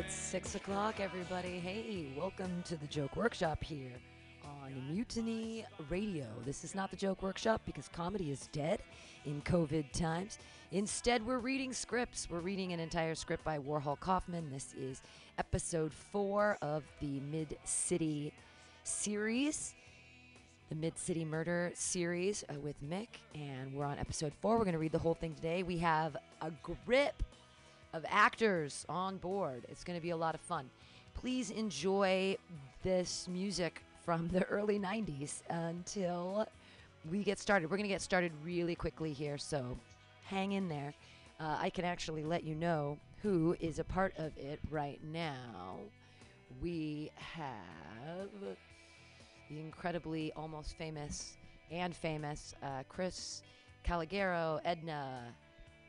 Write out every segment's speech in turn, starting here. It's 6 o'clock, everybody. Hey, welcome to the Joke Workshop here on Mutiny Radio. This is not the Joke Workshop because comedy is dead in COVID times. Instead, we're reading scripts. We're reading an entire script by Warhol Kaufman. This is episode 4 of the Mid-City series, the Mid-City Murder series with Mick, and we're on episode 4. We're going to read the whole thing today. We have a grip of actors on board. It's going to be a lot of fun. Please enjoy this music from the early 90s until we get started. We're going to get started really quickly here, so hang in there. I can actually let you know who is a part of it right now. We have the incredibly almost famous and famous Chris Calogero, Edna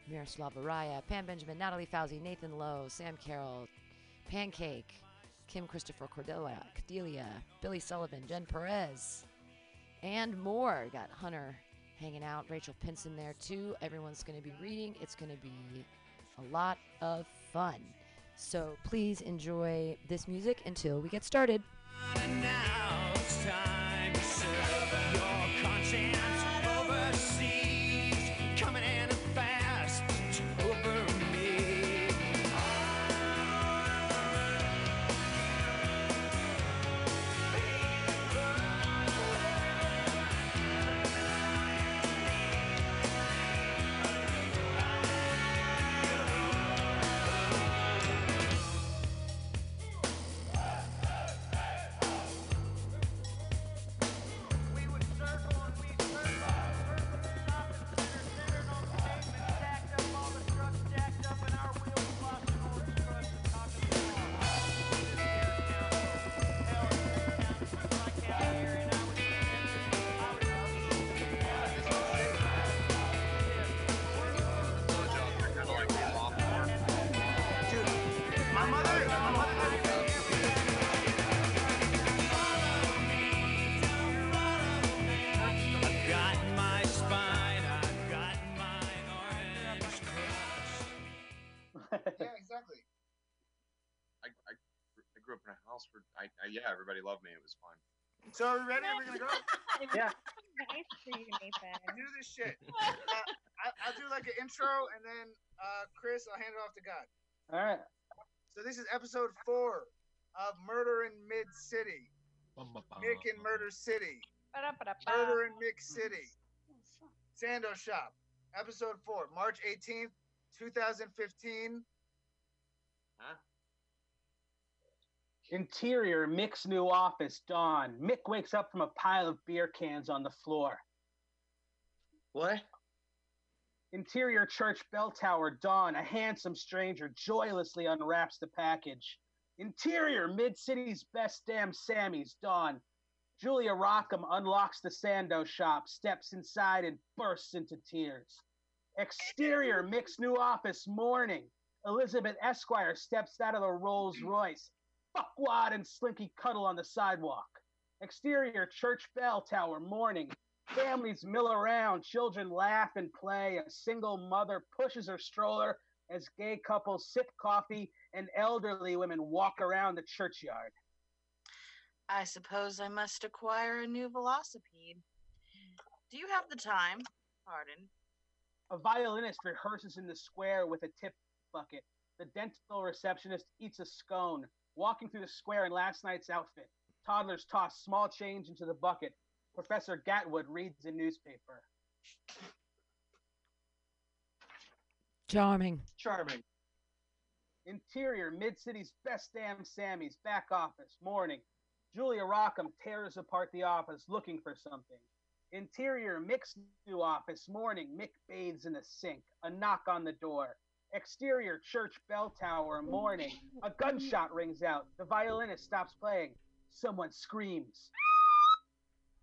Miroslav Araya, Pam Benjamin, Natalie Fauzi, Nathan Lowe, Sam Carroll, Pancake, Kim Christopher Cordelia, Billy Sullivan, Jen Perez, and more. Got Hunter hanging out, Rachel Pinson there too. Everyone's going to be reading. It's going to be a lot of fun. So please enjoy this music until we get started. And now it's time to serve your conscience overseas. Coming in fast over me. Yeah, everybody loved me. It was fun. So are we ready? Are we gonna go? Yeah. Nice for you, Nathan. I do this shit. I'll do like an intro, and then Chris, I'll hand it off to God. All right. So this is episode 4 of Murder in Mid-City. Mick in Murder City. Murder in Mick City. Sando Shop. Episode 4, March 18th, 2015. Huh? Interior, Mick's new office, dawn. Mick wakes up from a pile of beer cans on the floor. What? Interior church bell tower, dawn. A handsome stranger joylessly unwraps the package. Interior, Mid-City's best damn Sammy's, dawn. Julia Rockham unlocks the Sando shop, steps inside, and bursts into tears. Exterior, Mick's new office, morning. Elizabeth Esquire steps out of the Rolls Royce. Fuckwad and Slinky cuddle on the sidewalk. Exterior, church bell tower, morning. Families mill around, children laugh and play. A single mother pushes her stroller as gay couples sip coffee and elderly women walk around the churchyard. I suppose I must acquire a new velocipede. Do you have the time? Pardon. A violinist rehearses in the square with a tip bucket. The dental receptionist eats a scone. Walking through the square in last night's outfit, toddlers toss small change into the bucket. Professor Gatwood reads the newspaper. Charming. Interior, Mid-City's best damn Sammy's, back office, morning. Julia Rockham tears apart the office looking for something. Interior, Mick's new office, morning. Mick bathes in the sink. A knock on the door. Exterior, church bell tower, morning. A gunshot rings out. The violinist stops playing. Someone screams.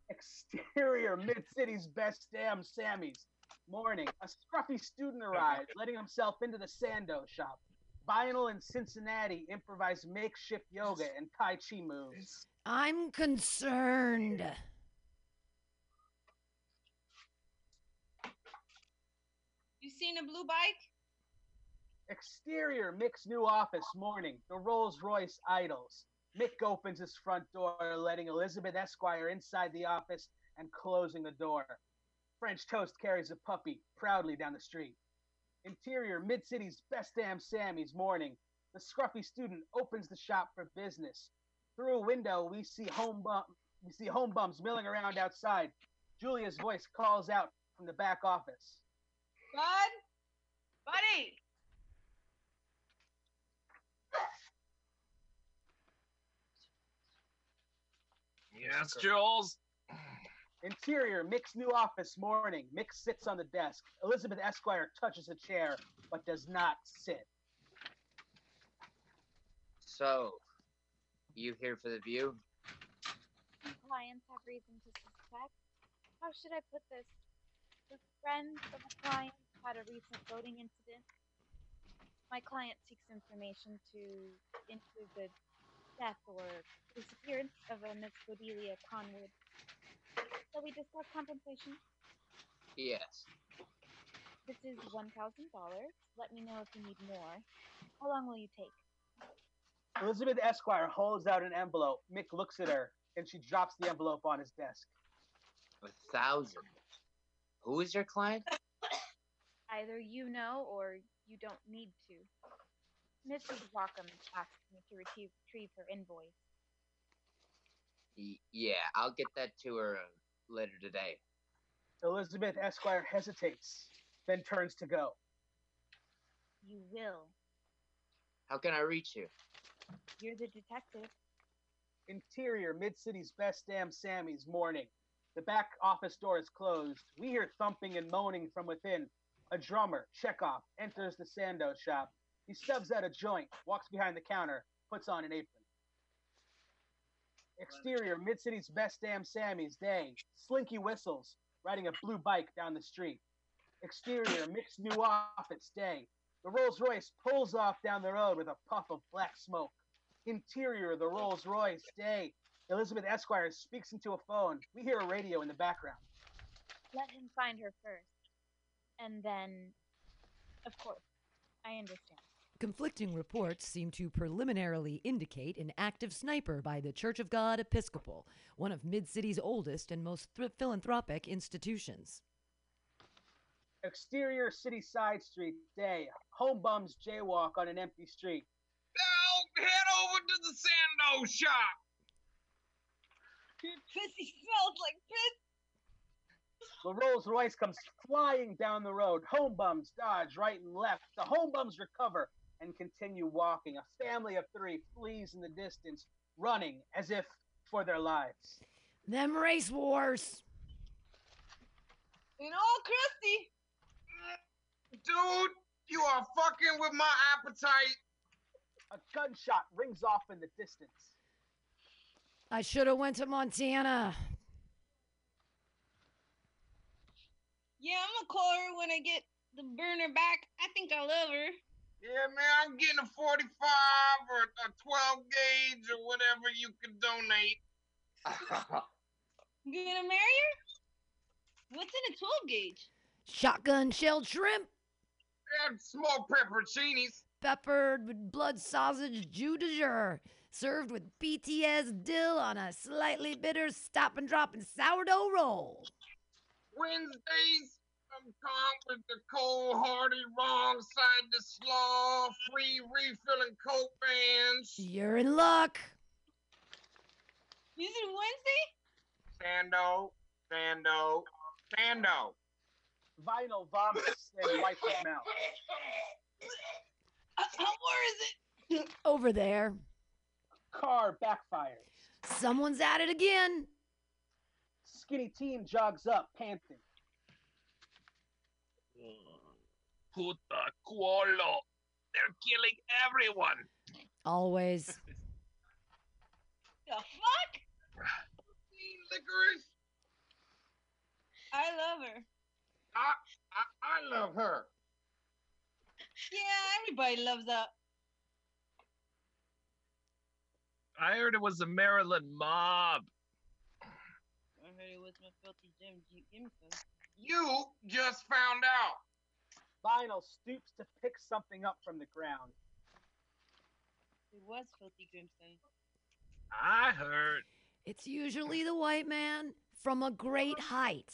Exterior, Mid-City's best damn Sammy's, morning. A scruffy student arrives, letting himself into the Sando shop. Vinyl and Cincinnati improvise makeshift yoga and Tai Chi moves. I'm concerned. You seen a blue bike? Exterior, Mick's new office, morning. The Rolls-Royce idles. Mick opens his front door, letting Elizabeth Esquire inside the office and closing the door. French Toast carries a puppy proudly down the street. Interior, Mid-City's best damn Sammy's, morning. The scruffy student opens the shop for business. Through a window, we see home bums milling around outside. Julia's voice calls out from the back office. Bud? Buddy! Yes, Jules. Interior, Mick's new office, morning. Mick sits on the desk. Elizabeth Esquire touches a chair, but does not sit. So, you here for the view? Some clients have reason to suspect. How should I put this? The friends of a client had a recent voting incident. My client seeks information to into the death or disappearance of a Miss Cordelia Conwood. Shall we discuss compensation? Yes. This is $1,000. Let me know if you need more. How long will you take? Elizabeth Esquire holds out an envelope. Mick looks at her, and she drops the envelope on his desk. $1,000. Who is your client? Either you know or you don't need to. Mrs. Walkham asked me to retrieve her invoice. Yeah, I'll get that to her later today. Elizabeth Esquire hesitates, then turns to go. You will. How can I reach you? You're the detective. Interior, Mid-City's best damn Sammy's, morning. The back office door is closed. We hear thumping and moaning from within. A drummer, Chekhov, enters the Sandoz shop. He stubs out a joint, walks behind the counter, puts on an apron. Exterior, Mid-City's best damn Sammy's, day. Slinky whistles, riding a blue bike down the street. Exterior, Mick's new office, day. The Rolls-Royce pulls off down the road with a puff of black smoke. Interior, the Rolls-Royce, day. Elizabeth Esquire speaks into a phone. We hear a radio in the background. Let him find her first. And then, of course, I understand. Conflicting reports seem to preliminarily indicate an active sniper by the Church of God Episcopal, one of Mid-City's oldest and most philanthropic institutions. Exterior, city side street, day. Home bums jaywalk on an empty street. Now head over to the Sandoz shop. Your pussy smells like piss. The Rolls-Royce comes flying down the road. Home bums dodge right and left. The home bums recover and continue walking. A family of three flees in the distance, running as if for their lives. Them race wars. You know, Christy. Dude, you are fucking with my appetite. A gunshot rings off in the distance. I should have went to Montana. Yeah, I'm going to call her when I get the burner back. I think I love her. Yeah, man, I'm getting a 45 or a 12 gauge or whatever you can donate. You going to marry her? What's in a 12 gauge? Shotgun shelled shrimp. And smoked pepperoncinis. Peppered with blood sausage jus de jour, served with BTS dill on a slightly bitter stop and drop and sourdough roll. Wednesdays, I'm calm with the cold hearted wrong side to slaw, free refilling coke bands. You're in luck. Is it Wednesday? Sando. Vinyl vomits and wipes his mouth. Where is it? Over there. Car backfires. Someone's at it again. Skinny teen jogs up, panting. Puta culo. They're killing everyone. Always. The fuck? Licorice. I love her. I love her. Yeah, everybody loves that. I heard it was the Maryland mob. I heard it was my filthy Jim. You just found out. vinyl stoops to pick something up from the ground. It was Filthy Grimson. I heard. It's usually the white man from a great height,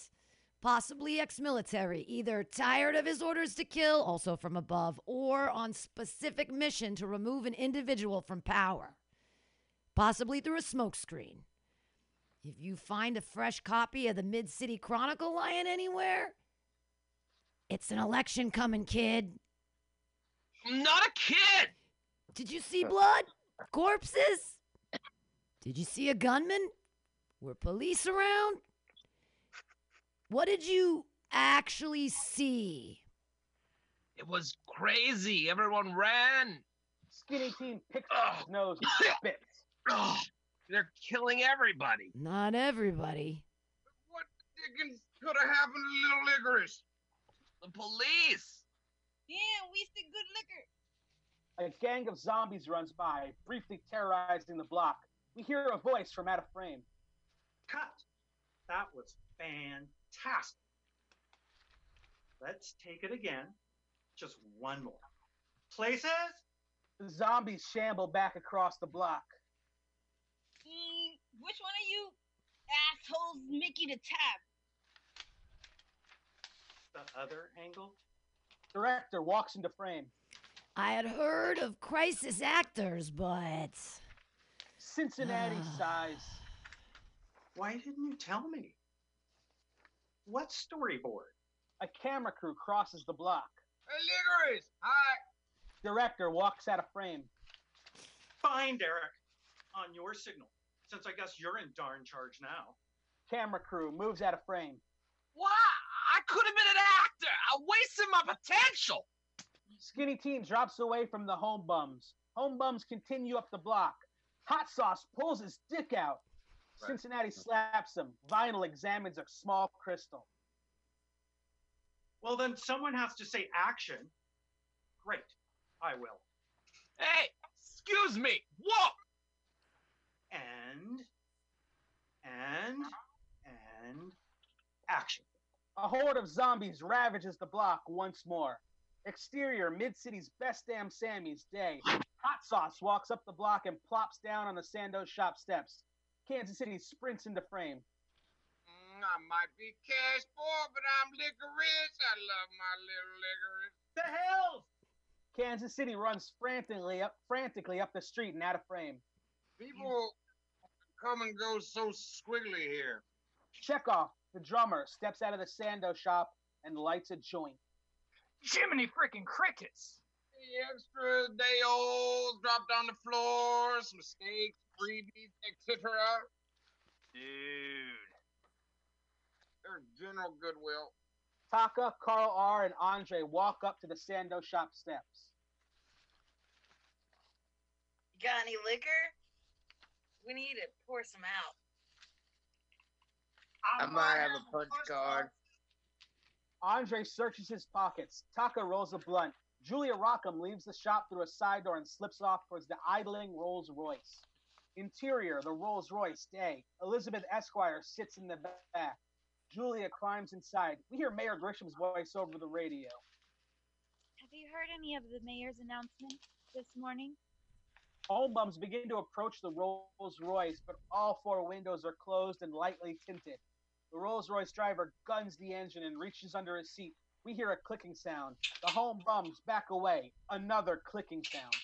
possibly ex-military, either tired of his orders to kill, also from above, or on specific mission to remove an individual from power, possibly through a smokescreen. If you find a fresh copy of the Mid-City Chronicle lying anywhere, it's an election coming, kid. I'm not a kid! Did you see blood? Corpses? Did you see a gunman? Were police around? What did you actually see? It was crazy. Everyone ran. Skinny Teen picks up his nose and spits. They're killing everybody. Not everybody. What dickens could have happened to Little Icarus? The police. Yeah, wasted good liquor. A gang of zombies runs by, briefly terrorizing the block. We hear a voice from out of frame. Cut. That was fantastic. Let's take it again. Just one more. Places? The zombies shamble back across the block. Which one of you assholes Mickey to tap? The other angle? Director walks into frame. I had heard of crisis actors, but... Cincinnati sighs. Why didn't you tell me? What storyboard? A camera crew crosses the block. Ligoris! Hi! Director walks out of frame. Fine, Derek. On your signal. Since I guess you're in darn charge now. Camera crew moves out of frame. Why? I could have been an actor! I wasted my potential! Skinny Teen drops away from the home bums. Home bums continue up the block. Hot Sauce pulls his dick out. Right. Cincinnati slaps him. Vinyl examines a small crystal. Well, then someone has to say action. Great. I will. Hey! Excuse me! Whoa! And action. A horde of zombies ravages the block once more. Exterior, Mid-City's best damn Sammy's day. Hot Sauce walks up the block and plops down on the Sandoz shop steps. Kansas City sprints into frame. I might be cash poor, but I'm licorice. I love my little licorice. The hell! Kansas City runs frantically up the street and out of frame. People come and go so squiggly here. Chekhov, the drummer, steps out of the Sandoz shop and lights a joint. Jiminy frickin' crickets! The extra day old dropped on the floor, some steaks, freebies, etc. Dude. There's General Goodwill. Taka, Carl R., and Andre walk up to the Sandoz shop steps. You got any liquor? We need to pour some out. I might have a punch card. Andre searches his pockets. Taka rolls a blunt. Julia Rockham leaves the shop through a side door and slips off towards the idling Rolls Royce. Interior, the Rolls Royce day. Elizabeth Esquire sits in the back. Julia climbs inside. We hear Mayor Grisham's voice over the radio. Have you heard any of the mayor's announcement this morning? All bums begin to approach the Rolls-Royce, but all four windows are closed and lightly tinted. The Rolls-Royce driver guns the engine and reaches under his seat. We hear a clicking sound. The home bums back away. Another clicking sound.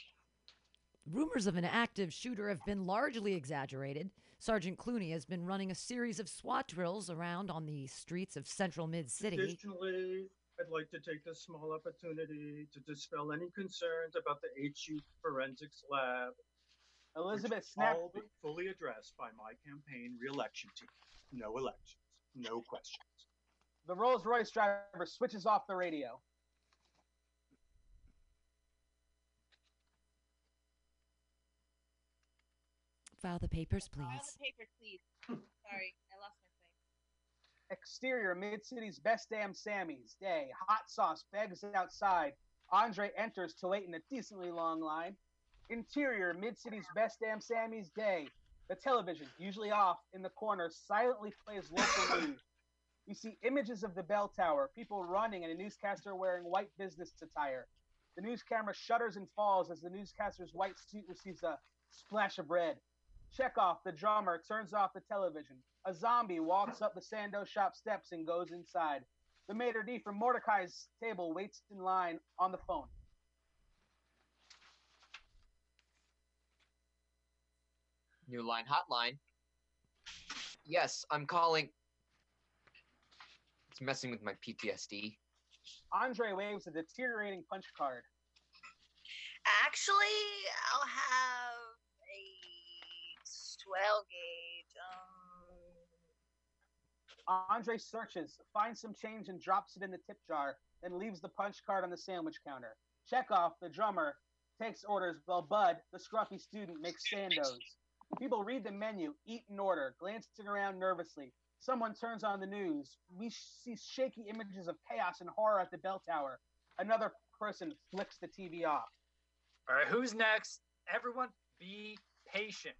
Rumors of an active shooter have been largely exaggerated. Sergeant Clooney has been running a series of SWAT drills around on the streets of central Mid-City. Additionally, I'd like to take this small opportunity to dispel any concerns about the HU Forensics Lab, Elizabeth Snap, fully addressed by my campaign re-election team. No elections, no questions. The Rolls-Royce driver switches off the radio. File the papers, please. File the papers, please. Sorry, I lost my. Exterior, Mid-City's best damn Sammy's day. Hot Sauce begs outside. Andre enters to wait in a decently long line. Interior, Mid-City's best damn Sammy's day. The television, usually off in the corner, silently plays local news. You see images of the bell tower, people running, and a newscaster wearing white business attire. The news camera shudders and falls as the newscaster's white suit receives a splash of red. Chekhov, the drummer, turns off the television. A zombie walks up the Sandoz shop steps and goes inside. The maitre d' from Mordecai's table waits in line on the phone. New line hotline. Yes, I'm calling. It's messing with my PTSD. Andre waves a deteriorating punch card. Actually, I'll have a 12 gauge. Andre searches, finds some change and drops it in the tip jar, then leaves the punch card on the sandwich counter. Chekhov, the drummer, takes orders while Bud, the scruffy student, makes Sandoz. People read the menu, eat in order, glancing around nervously. Someone turns on the news. We see shaky images of chaos and horror at the bell tower. Another person flicks the TV off. All right, who's next? Everyone be patient.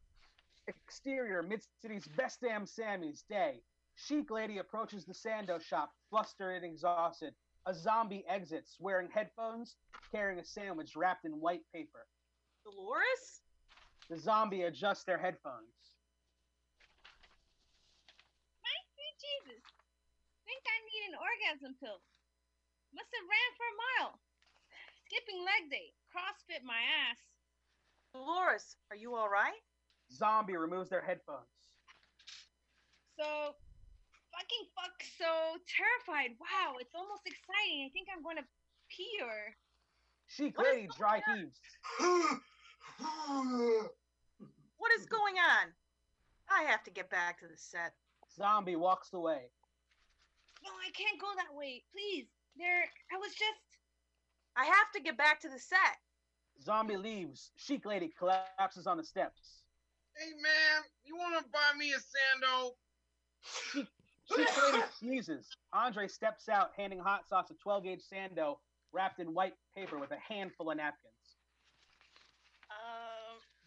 Exterior, Mid-City's best damn Sammy's day. Chic lady approaches the Sandoz shop, flustered and exhausted. A zombie exits, wearing headphones, carrying a sandwich wrapped in white paper. Dolores? The zombie adjusts their headphones. My sweet Jesus. Think I need an orgasm pill. Must have ran for a mile. Skipping leg day. CrossFit my ass. Dolores, are you all right? Zombie removes their headphones. So fucking fuck, so terrified. Wow, it's almost exciting. I think I'm going to pee or... She clearly dry heaves. What is going on? I have to get back to the set. Zombie walks away. No, I can't go that way. Please. I have to get back to the set. Zombie leaves. Chic lady collapses on the steps. Hey, man, you want to buy me a Sando? Chic lady sneezes. Andre steps out, handing hot sauce a 12-gauge Sando wrapped in white paper with a handful of napkins.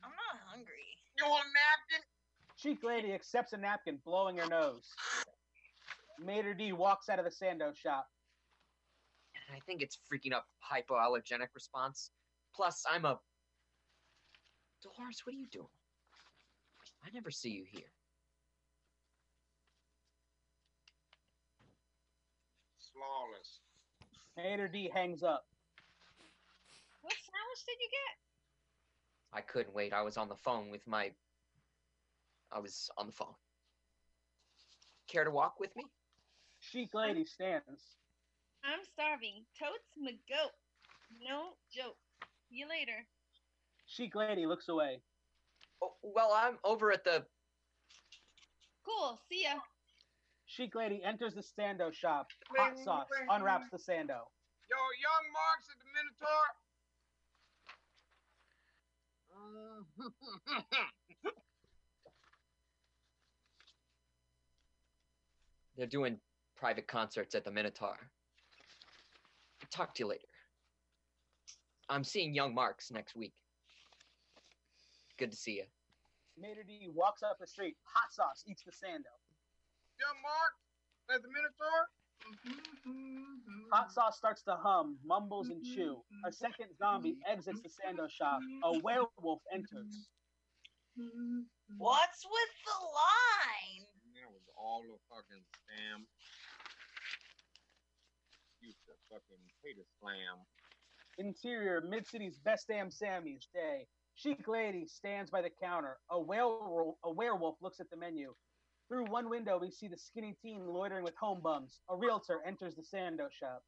I'm not hungry. You want a napkin? Chic lady accepts a napkin, blowing her nose. Maitre d' walks out of the Sandoz shop. I think it's freaking up hypoallergenic response. Plus, I'm a... Dolores, what are you doing? I never see you here. Flawless. Maitre d' hangs up. What sandwich did you get? I couldn't wait. I was on the phone. Care to walk with me? Chic lady stands. I'm starving. Totes McGoat. No joke. See you later. Chic lady looks away. Oh, well, I'm over at the... Cool. See ya. Chic lady enters the Sando shop. Hot sauce. Unwraps the Sando. Yo, young Marks at the Minotaur. They're doing private concerts at the Minotaur. I'll talk to you later. I'm seeing Young Marks next week. Good to see you. Maitre d' walks up the street. Hot sauce eats the Sando. Young Marks at the Minotaur? Hot sauce starts to hum, mumbles and chew. A second zombie exits the Sando shop. A werewolf enters. What's with the line? That was all a fucking spam. You fucking hate a slam. Interior, Mid-City's best damn Sammy's day. Chic lady stands by the counter. A werewolf looks at the menu. Through one window, we see the skinny teen loitering with home bums. A realtor enters the Sando shop.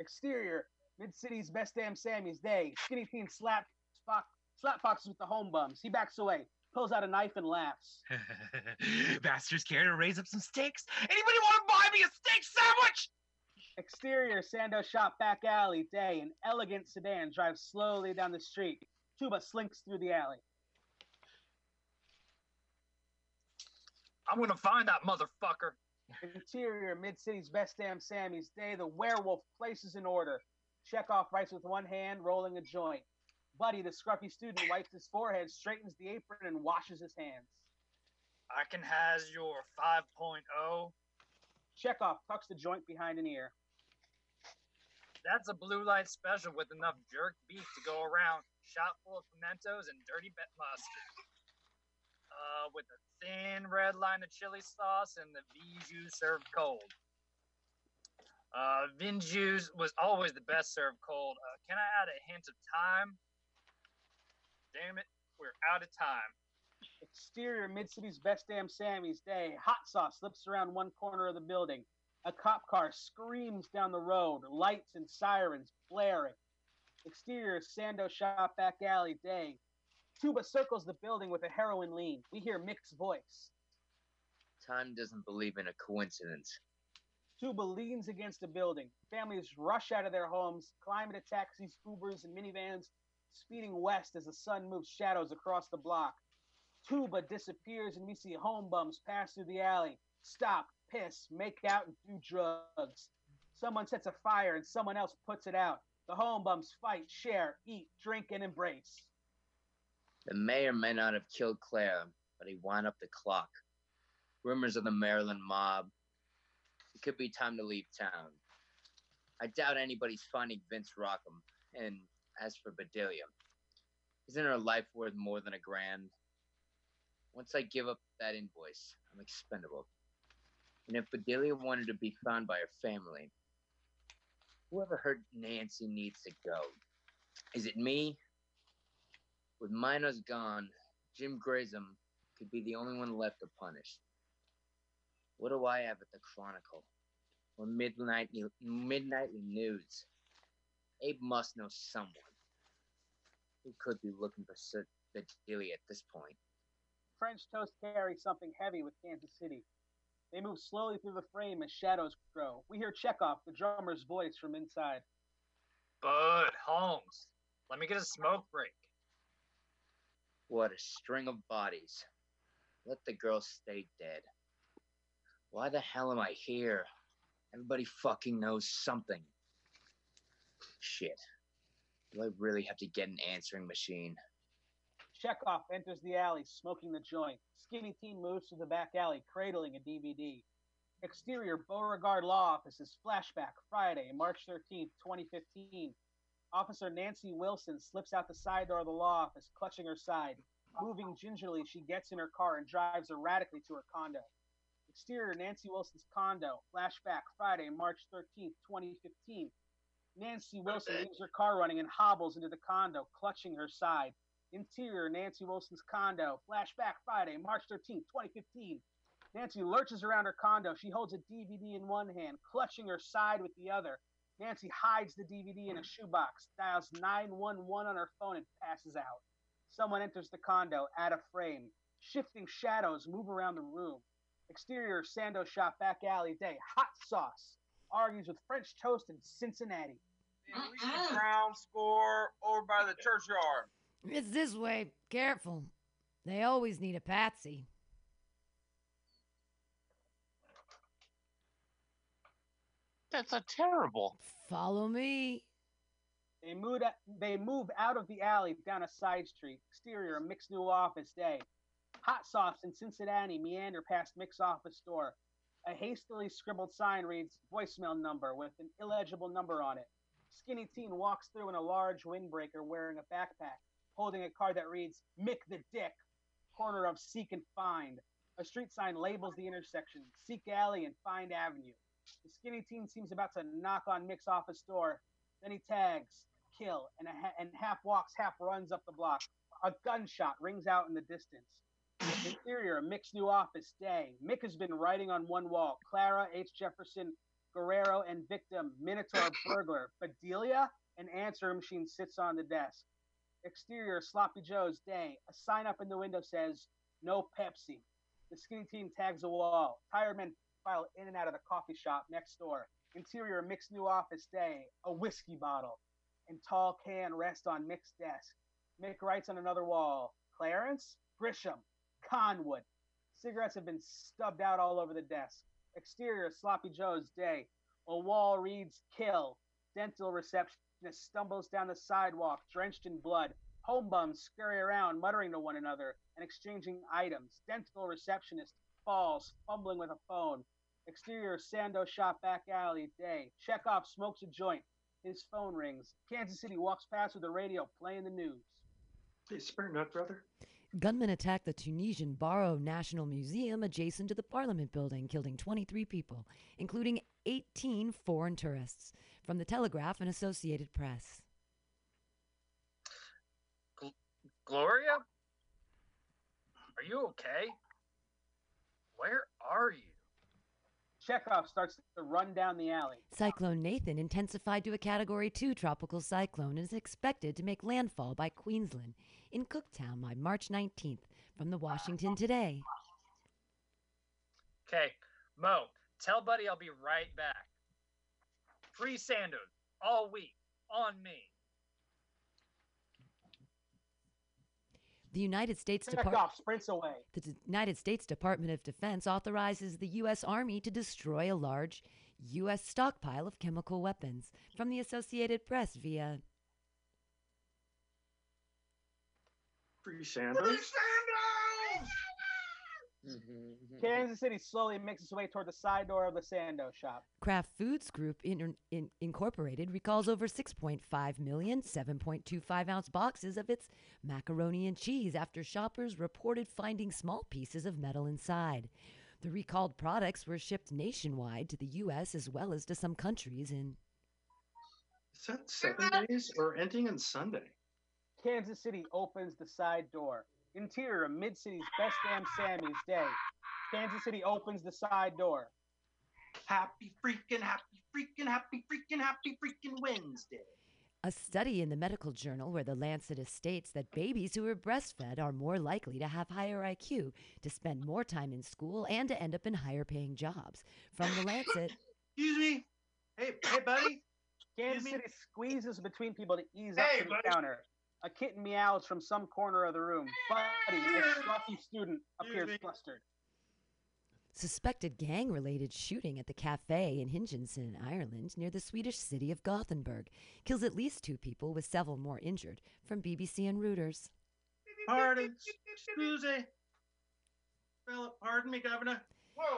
Exterior, Mid-City's best damn Sammy's day. Skinny teen slap foxes with the home bums. He backs away, pulls out a knife and laughs. Bastards care to raise up some steaks? Anybody want to buy me a steak sandwich? Exterior, Sando shop back alley day. An elegant sedan drives slowly down the street. Tuba slinks through the alley. I'm gonna find that motherfucker. Interior, Mid-City's best damn Sammy's day. The werewolf places an order. Chekhov writes with one hand, rolling a joint. Buddy, the scruffy student, wipes his forehead, straightens the apron, and washes his hands. I can has your 5.0. Chekhov tucks the joint behind an ear. That's a blue light special with enough jerk beef to go around. Shot full of pimentos and dirty mustard. With a thin red line of chili sauce and the Viju served cold. Vinju's was always the best served cold. Can I add a hint of thyme? Damn it, we're out of time. Exterior, Mid-City's Best Damn Sammy's Day. Hot sauce slips around one corner of the building. A cop car screams down the road, lights and sirens blaring. Exterior, Sando Shop Back Alley Day. Tuba circles the building with a heroin lean. We hear Mick's voice. Time doesn't believe in a coincidence. Tuba leans against a building. Families rush out of their homes, climb into taxis, Ubers, and minivans, speeding west as the sun moves shadows across the block. Tuba disappears, and we see home bums pass through the alley, stop, piss, make out, and do drugs. Someone sets a fire, and someone else puts it out. The home bums fight, share, eat, drink, and embrace. The mayor may not have killed Claire, but he wound up the clock. Rumors of the Maryland mob. It could be time to leave town. I doubt anybody's finding Vince Rockham, and as for Bedelia, isn't her life worth more than $1,000? Once I give up that invoice, I'm expendable. And if Bedelia wanted to be found by her family, whoever heard Nancy needs to go. Is it me? With Minos gone, Jim Grissom could be the only one left to punish. What do I have at the Chronicle or Midnightly News? Abe must know someone who could be looking for Bedelia at this point. French Toast carries something heavy with Kansas City. They move slowly through the frame as shadows grow. We hear Chekhov, the drummer's voice from inside. Bud Holmes, let me get a smoke break. What a string of bodies. Let the girl stay dead. Why the hell am I here? Everybody fucking knows something. Shit. Do I really have to get an answering machine? Chekhov enters the alley, smoking the joint. Skinny Teen moves to the back alley, cradling a DVD. Exterior, Beauregard Law Offices, flashback, Friday, March 13th, 2015. Officer Nancy Wilson slips out the side door of the law office, clutching her side. Moving gingerly, she gets in her car and drives erratically to her condo. Exterior, Nancy Wilson's condo, flashback, Friday, March 13th, 2015. Nancy Wilson leaves her car running and hobbles into the condo, clutching her side. Interior, Nancy Wilson's condo, flashback, Friday, March 13th, 2015. Nancy lurches around her condo. She holds a DVD in one hand, clutching her side with the other. Nancy hides the DVD in a shoebox, dials 911 on her phone, and passes out. Someone enters the condo, out of frame. Shifting shadows move around the room. Exterior, Sando Shop Back Alley Day. Hot sauce argues with French Toast in Cincinnati. The Crown Score over by the churchyard. It's this way. Careful. They always need a patsy. That's a terrible. Follow me. They move out of the alley down a side street. Exterior, Mick's new office day. Hot sauce in Cincinnati meander past Mick's office door. A hastily scribbled sign reads voicemail number with an illegible number on it. Skinny Teen walks through in a large windbreaker wearing a backpack, holding a card that reads, Mick the Dick, corner of Seek and Find. A street sign labels the intersection, Seek Alley and Find Avenue. The Skinny Teen seems about to knock on Mick's office door. Then he tags, kill, and half walks, half runs up the block. A gunshot rings out in the distance. Interior, Mick's new office day. Mick has been writing on one wall, Clara, H. Jefferson, Guerrero, and victim, Minotaur, burglar, Bedelia, an answering machine sits on the desk. Exterior, Sloppy Joe's day. A sign up in the window says, no Pepsi. The Skinny Teen tags a wall. Tired men file in and out of the coffee shop next door. Interior, Mick's new office day. A whiskey bottle and tall can rest on Mick's desk. Mick writes on another wall, Clarence, Grisham, Conwood. Cigarettes have been stubbed out all over the desk. Exterior, Sloppy Joe's day. A wall reads, kill. Dental receptionist stumbles down the sidewalk, drenched in blood. Home bums scurry around, muttering to one another and exchanging items. Dental receptionist falls, fumbling with a phone. Exterior Sando shop back alley, day. Chekhov smokes a joint. His phone rings. Kansas City walks past with a radio playing the news. Hey, spare nut, brother. Gunmen attacked the Tunisian Barrow National Museum adjacent to the Parliament building, killing 23 people, including 18 foreign tourists. From The Telegraph and Associated Press. Gloria? Are you okay? Where are you? Chekhov starts to run down the alley. Cyclone Nathan intensified to a Category 2 tropical cyclone and is expected to make landfall by Queensland in Cooktown by March 19th from the Washington Today. Okay, Mo, tell Buddy I'll be right back. Free Sandoz all week on me. The United States Department of Defense authorizes the U.S. Army to destroy a large U.S. stockpile of chemical weapons. From the Associated Press via... Free Sanders. Free Sanders! Kansas City slowly makes its way toward the side door of the Sandoz shop. Kraft Foods Group Incorporated recalls over 6.5 million 7.25-ounce boxes of its macaroni and cheese after shoppers reported finding small pieces of metal inside. The recalled products were shipped nationwide to the U.S. as well as to some countries in... Is that 7 days or ending on Sunday? Kansas City opens the side door. Interior of Mid-City's Best Damn Sammy's Day. Kansas City opens the side door. Happy freaking, happy freaking, happy freaking, happy freaking Wednesday. A study in the medical journal where the Lancet states that babies who are breastfed are more likely to have higher IQ, to spend more time in school, and to end up in higher paying jobs. From the Lancet... Excuse me. Hey, buddy. Kansas City squeezes between people to ease up to the counter. A kitten meows from some corner of the room. Buddy, a scruffy student, appears flustered. Suspected gang-related shooting at the cafe in Hinginson, Ireland, near the Swedish city of Gothenburg, kills at least 2 people with several more injured. From BBC and Reuters. Pardon, excuse me. Well, pardon me, Governor. Whoa,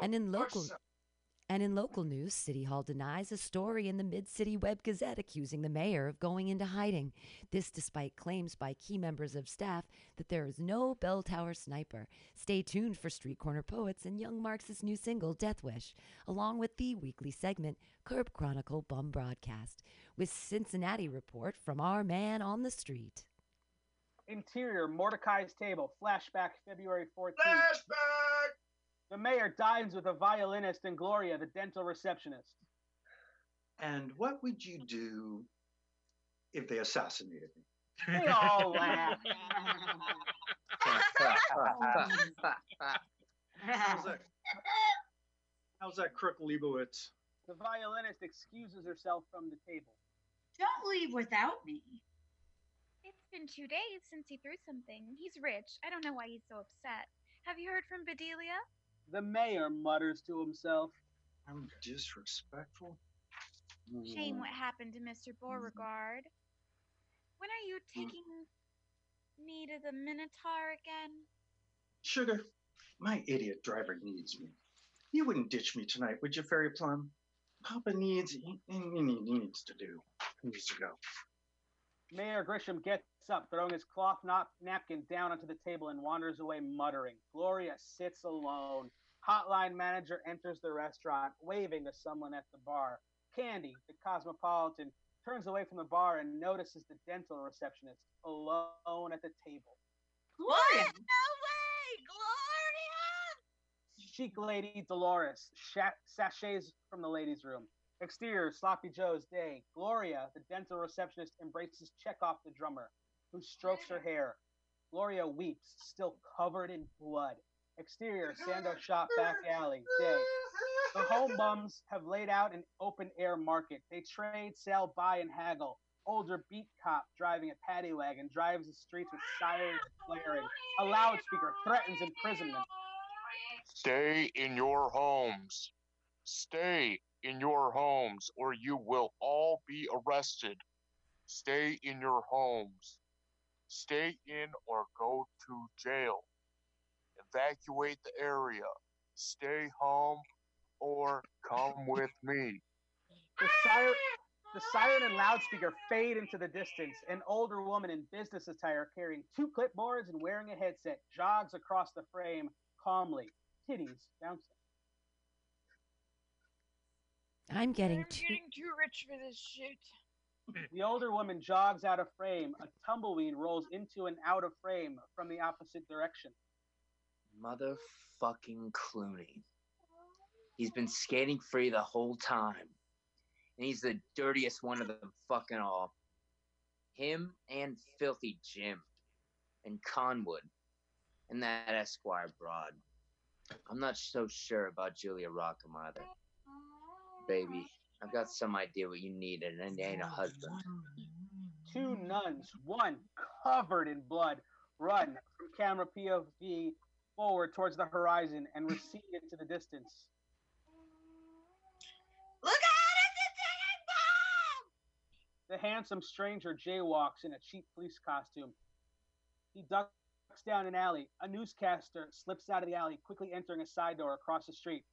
and in local news, City Hall denies a story in the Mid-City Web-Gazette accusing the mayor of going into hiding. This despite claims by key members of staff that there is no bell tower sniper. Stay tuned for Street Corner Poets and Young Marx's new single, Death Wish, along with the weekly segment, Curb Chronicle Bum Broadcast, with Cincinnati Report from Our Man on the Street. Interior, Mordecai's Table, flashback, February 14th. Flashback! The mayor dines with a violinist and Gloria, the dental receptionist. And what would you do if they assassinated me? They all laugh. How's that crook Leibowitz? The violinist excuses herself from the table. Don't leave without me. It's been 2 days since he threw something. He's rich. I don't know why he's so upset. Have you heard from Bedelia? The mayor mutters to himself. I'm disrespectful. Shame what happened to Mr. Beauregard. When are you taking me to the Minotaur again? Sugar, my idiot driver needs me. You wouldn't ditch me tonight, would you, Fairy Plum? Papa needs to do. He needs to go. Mayor Grisham gets up, throwing his cloth napkin down onto the table and wanders away muttering. Gloria sits alone. Hotline manager enters the restaurant, waving to someone at the bar. Candy, the cosmopolitan, turns away from the bar and notices the dental receptionist alone at the table. Gloria! What? No way! Gloria! Chic lady Dolores sachets from the ladies' room. Exterior, Sloppy Joe's Day. Gloria, the dental receptionist, embraces Chekhov the drummer, who strokes her hair. Gloria weeps, still covered in blood. Exterior, Sando Shop Back Alley. Day. The home bums have laid out an open-air market. They trade, sell, buy, and haggle. Older beat cop driving a paddy wagon drives the streets with sirens blaring. A loudspeaker threatens imprisonment. Stay in your homes. Stay in your homes, or you will all be arrested. Stay in your homes. Stay in or go to jail. Evacuate the area. Stay home or come with me. The siren and loudspeaker fade into the distance. An older woman in business attire carrying two clipboards and wearing a headset jogs across the frame calmly. Titties bouncing. I'm getting too rich for this shit. The older woman jogs out of frame. A tumbleweed rolls into and out of frame from the opposite direction. Motherfucking Clooney. He's been skating free the whole time. And he's the dirtiest one of them fucking all. Him and Filthy Jim. And Conwood. And that Esquire broad. I'm not so sure about Julia Rockham either. Baby, I've got some idea what you need, and it ain't a husband. Two nuns, one covered in blood, run from camera POV forward towards the horizon and recede into the distance. Look out at the ticking bomb! The handsome stranger jaywalks in a cheap police costume. He ducks down an alley. A newscaster slips out of the alley, quickly entering a side door across the street.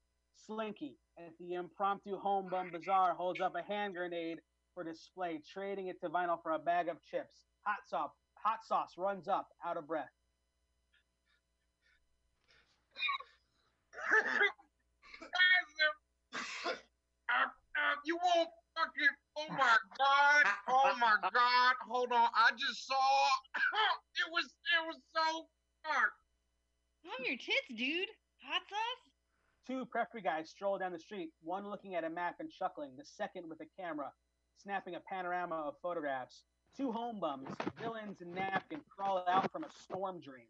Slinky at the impromptu home bum bazaar holds up a hand grenade for display, trading it to Vinyl for a bag of chips. Hot sauce runs up, out of breath. You won't fucking... Oh my god, hold on, I just saw... It was so dark. Love your tits, dude. Hot sauce? Two preppy guys stroll down the street, one looking at a map and chuckling, the second with a camera, snapping a panorama of photographs. Two home bums, villains and napkin, crawl out from a storm drain.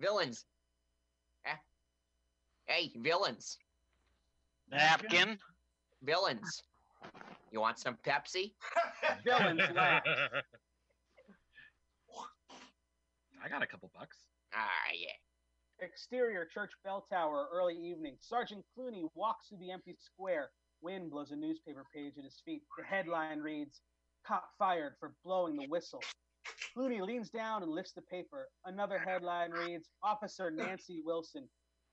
Villains. Hey, villains. Napkin. Villains. You want some Pepsi? Villains laugh. I got a couple bucks. Yeah. Exterior church bell tower, early evening. Sergeant Clooney walks through the empty square. Wind blows a newspaper page at his feet. The headline reads, "Cop fired for blowing the whistle." Clooney leans down and lifts the paper. Another headline reads, "Officer Nancy Wilson,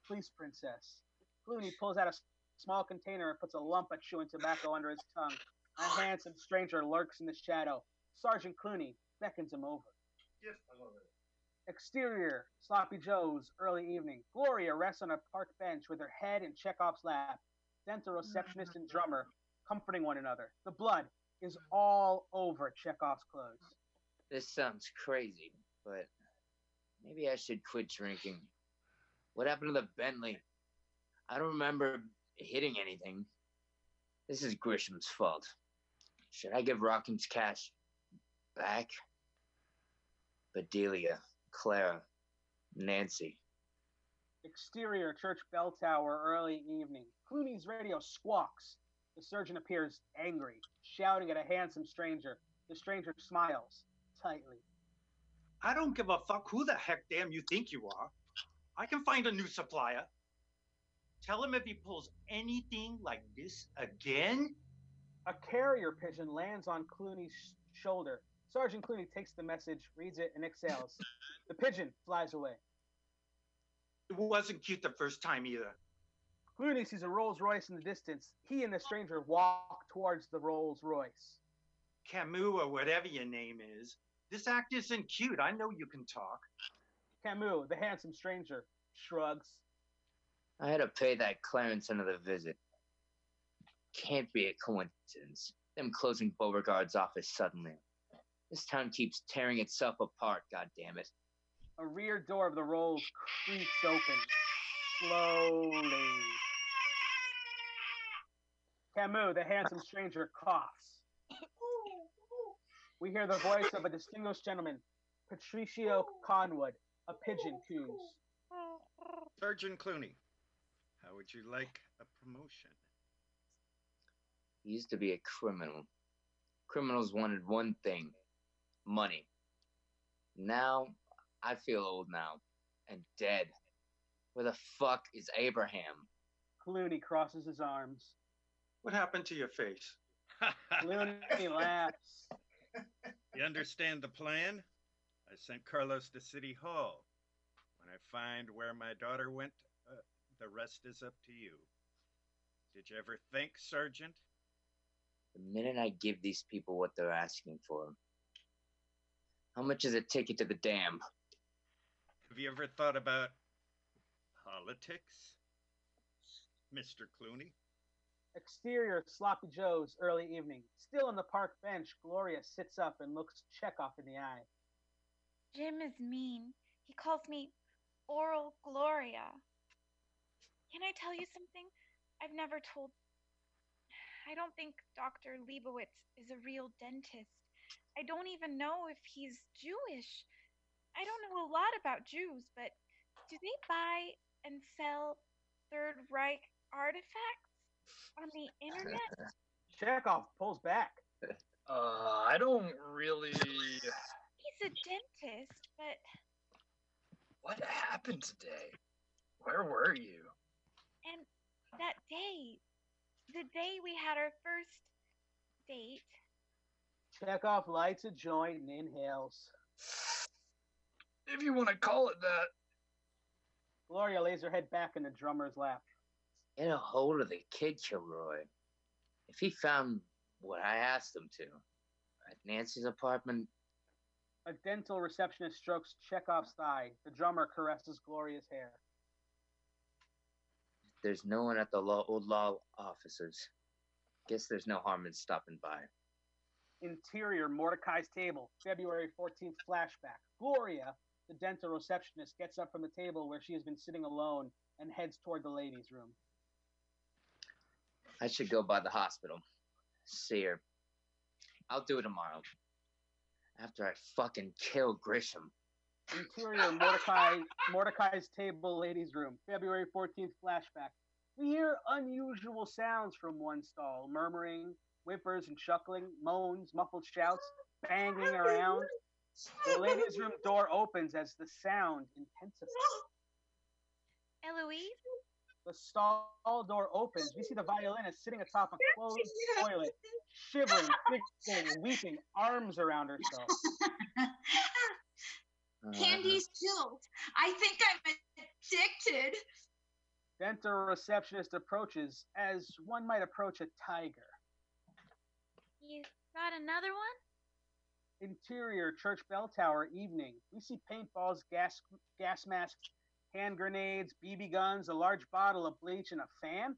police princess." Clooney pulls out a small container and puts a lump of chewing tobacco under his tongue. A handsome stranger lurks in the shadow. Sergeant Clooney beckons him over. Yes, I love it. Exterior, Sloppy Joe's, early evening. Gloria rests on a park bench with her head in Chekhov's lap. Dental receptionist and drummer comforting one another. The blood is all over Chekhov's clothes. This sounds crazy, but maybe I should quit drinking. What happened to the Bentley? I don't remember hitting anything. This is Grisham's fault. Should I give Rockham's cash back? But Delia... Clara, Nancy. Exterior church bell tower, early evening. Clooney's radio squawks. The surgeon appears angry, shouting at a handsome stranger. The stranger smiles tightly. I don't give a fuck who the heck damn you think you are. I can find a new supplier. Tell him if he pulls anything like this again. A carrier pigeon lands on Clooney's shoulder. Sergeant Clooney takes the message, reads it, and exhales. The pigeon flies away. It wasn't cute the first time either. Clooney sees a Rolls Royce in the distance. He and the stranger walk towards the Rolls Royce. Camus, or whatever your name is, this act isn't cute. I know you can talk. Camus, the handsome stranger, shrugs. I had to pay that Clarence another visit. Can't be a coincidence, them closing Beauregard's office suddenly. This town keeps tearing itself apart, goddammit. A rear door of the Rolls creaks open, slowly. Camus, the handsome stranger, coughs. We hear the voice of a distinguished gentleman, Patricio Conwood. A pigeon coos. Sergeant Clooney, how would you like a promotion? He used to be a criminal. Criminals wanted one thing. Money. Now, I feel old now and dead. Where the fuck is Abraham? Clooney crosses his arms. What happened to your face? Clooney laughs. You understand the plan? I sent Carlos to City Hall. When I find where my daughter went, the rest is up to you. Did you ever think, Sergeant? The minute I give these people what they're asking for, how much is a ticket to the dam? Have you ever thought about politics, Mr. Clooney? Exterior, Sloppy Joe's, early evening. Still on the park bench, Gloria sits up and looks Chekhov in the eye. Jim is mean. He calls me Oral Gloria. Can I tell you something? I've never told... I don't think Dr. Leibowitz is a real dentist. I don't even know if he's Jewish. I don't know a lot about Jews, but do they buy and sell Third Reich artifacts on the internet? Chekhov pulls back. I don't really... He's a dentist, but... What happened today? Where were you? And that day... The day we had our first date. Chekhov lights a joint and inhales. If you want to call it that. Gloria lays her head back in the drummer's lap. Get a hold of the kid, Kilroy. If he found what I asked him to, at Nancy's apartment. A dental receptionist strokes Chekhov's thigh. The drummer caresses Gloria's hair. There's no one at the law offices. Guess there's no harm in stopping by. Interior, Mordecai's table, February 14th flashback. Gloria, the dental receptionist, gets up from the table where she has been sitting alone and heads toward the ladies' room. I should go by the hospital. See her. I'll do it tomorrow. After I fucking kill Grisham. Interior, Mordecai's table, ladies' room, February 14th flashback. We hear unusual sounds from one stall, murmuring, whimpers and chuckling, moans, muffled shouts, banging around. The ladies' room door opens as the sound intensifies. Eloise? The stall door opens. We see the violinist sitting atop a closed toilet, shivering, fixing, weeping, arms around herself. Candy's chilled. I think I'm addicted. Dental receptionist approaches as one might approach a tiger. You got another one? Interior, church bell tower, evening. We see paintballs, gas masks, hand grenades, BB guns, a large bottle of bleach and a fan,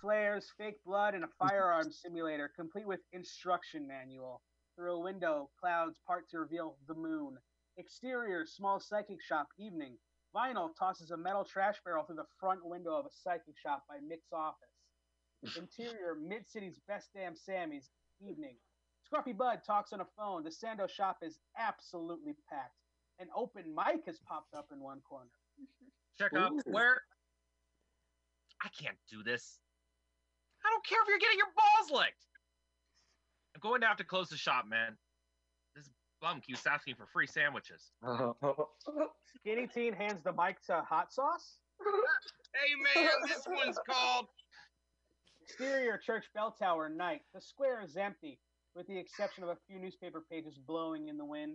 flares, fake blood, and a firearm simulator, complete with instruction manual. Through a window, clouds part to reveal the moon. Exterior, small psychic shop, evening. Vinyl tosses a metal trash barrel through the front window of a psychic shop by Mick's office. Interior, Mid-City's Best Damn Sammy's, evening. Scruffy Bud talks on a phone. The Sando shop is absolutely packed. An open mic has popped up in one corner. Check up. Where? I can't do this. I don't care if you're getting your balls licked. I'm going to have to close the shop, man. Bum keeps asking for free sandwiches. Skinny Teen hands the mic to Hot Sauce. Hey, man, this one's called... Exterior, church bell tower, night. The square is empty, with the exception of a few newspaper pages blowing in the wind.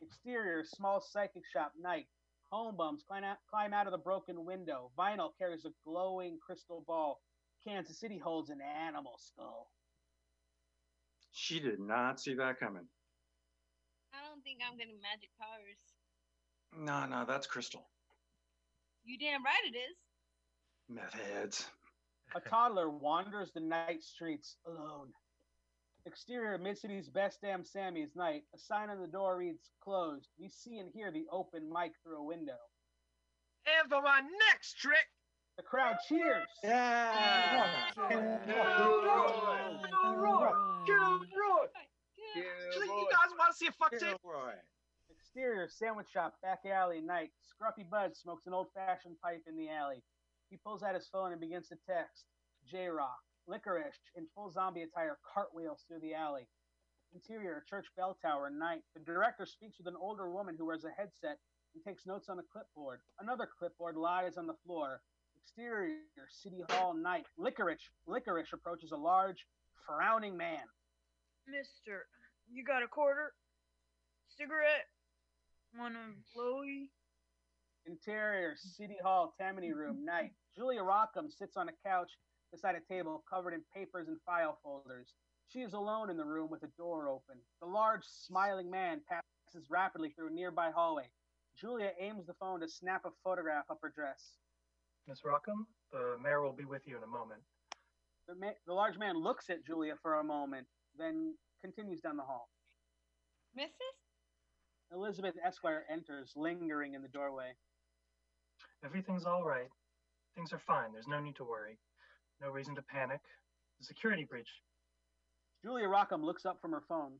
Exterior, small psychic shop, night. Home bums climb out of the broken window. Vinyl carries a glowing crystal ball. Kansas City holds an animal skull. She did not see that coming. I don't think I'm getting magic powers. No, that's crystal. You damn right it is. Meth heads. A toddler wanders the night streets alone. Exterior, Mid-City's Best Damn Sammy's, night. A sign on the door reads, closed. We see and hear the open mic through a window. And for my next trick. The crowd cheers. Yeah. You guys want to see a fuck tape? Exterior, sandwich shop, back alley, night. Scruffy Bud smokes an old-fashioned pipe in the alley. He pulls out his phone and begins to text. J-Rock, Licorice, in full zombie attire, cartwheels through the alley. Interior, church bell tower, night. The director speaks with an older woman who wears a headset and takes notes on a clipboard. Another clipboard lies on the floor. Exterior, City Hall, night. Licorice approaches a large, frowning man. Mister, you got a quarter? cigarette on a blowy. Interior, City Hall, Tammany Room, night. Julia Rockham sits on a couch beside a table covered in papers and file folders. She is alone in the room with a door open. The large, smiling man passes rapidly through a nearby hallway. Julia aims the phone to snap a photograph up her dress. Miss Rockham, the mayor will be with you in a moment. The large man looks at Julia for a moment, then continues down the hall. Mrs.? Elizabeth Esquire enters, lingering in the doorway. Everything's all right. Things are fine. There's no need to worry. No reason to panic. The security breach. Julia Rockham looks up from her phone.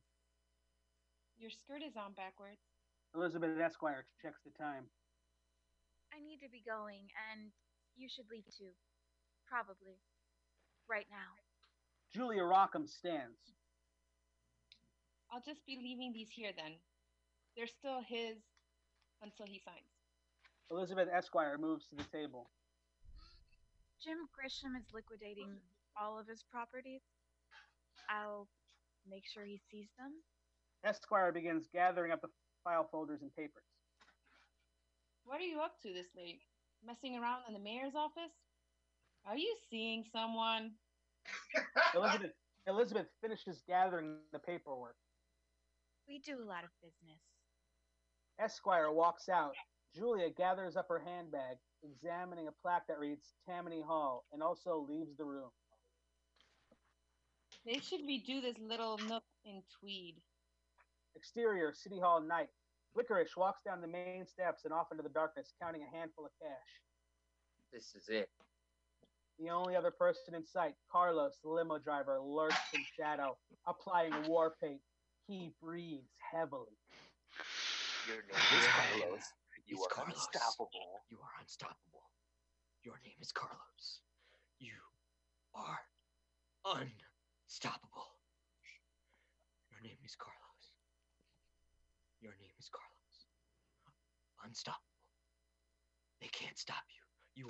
Your skirt is on backwards. Elizabeth Esquire checks the time. I need to be going, and you should leave too. Probably. Right now. Julia Rockham stands. I'll just be leaving these here then. They're still his until he signs. Elizabeth Esquire moves to the table. Jim Grisham is liquidating all of his properties. I'll make sure he sees them. Esquire begins gathering up the file folders and papers. What are you up to this late? Messing around in the mayor's office? Are you seeing someone? Elizabeth finishes gathering the paperwork. We do a lot of business. Esquire walks out. Julia gathers up her handbag, examining a plaque that reads Tammany Hall, and also leaves the room. They should redo this little nook in tweed. Exterior, City Hall, night. Licorice walks down the main steps and off into the darkness, counting a handful of cash. This is it. The only other person in sight, Carlos, the limo driver, lurks in shadow, applying war paint. He breathes heavily. Your name is Carlos. You are Carlos. Unstoppable. You are unstoppable. Your name is Carlos. You are unstoppable. Your name is Carlos. Your name is Carlos. Unstoppable. They can't stop you. You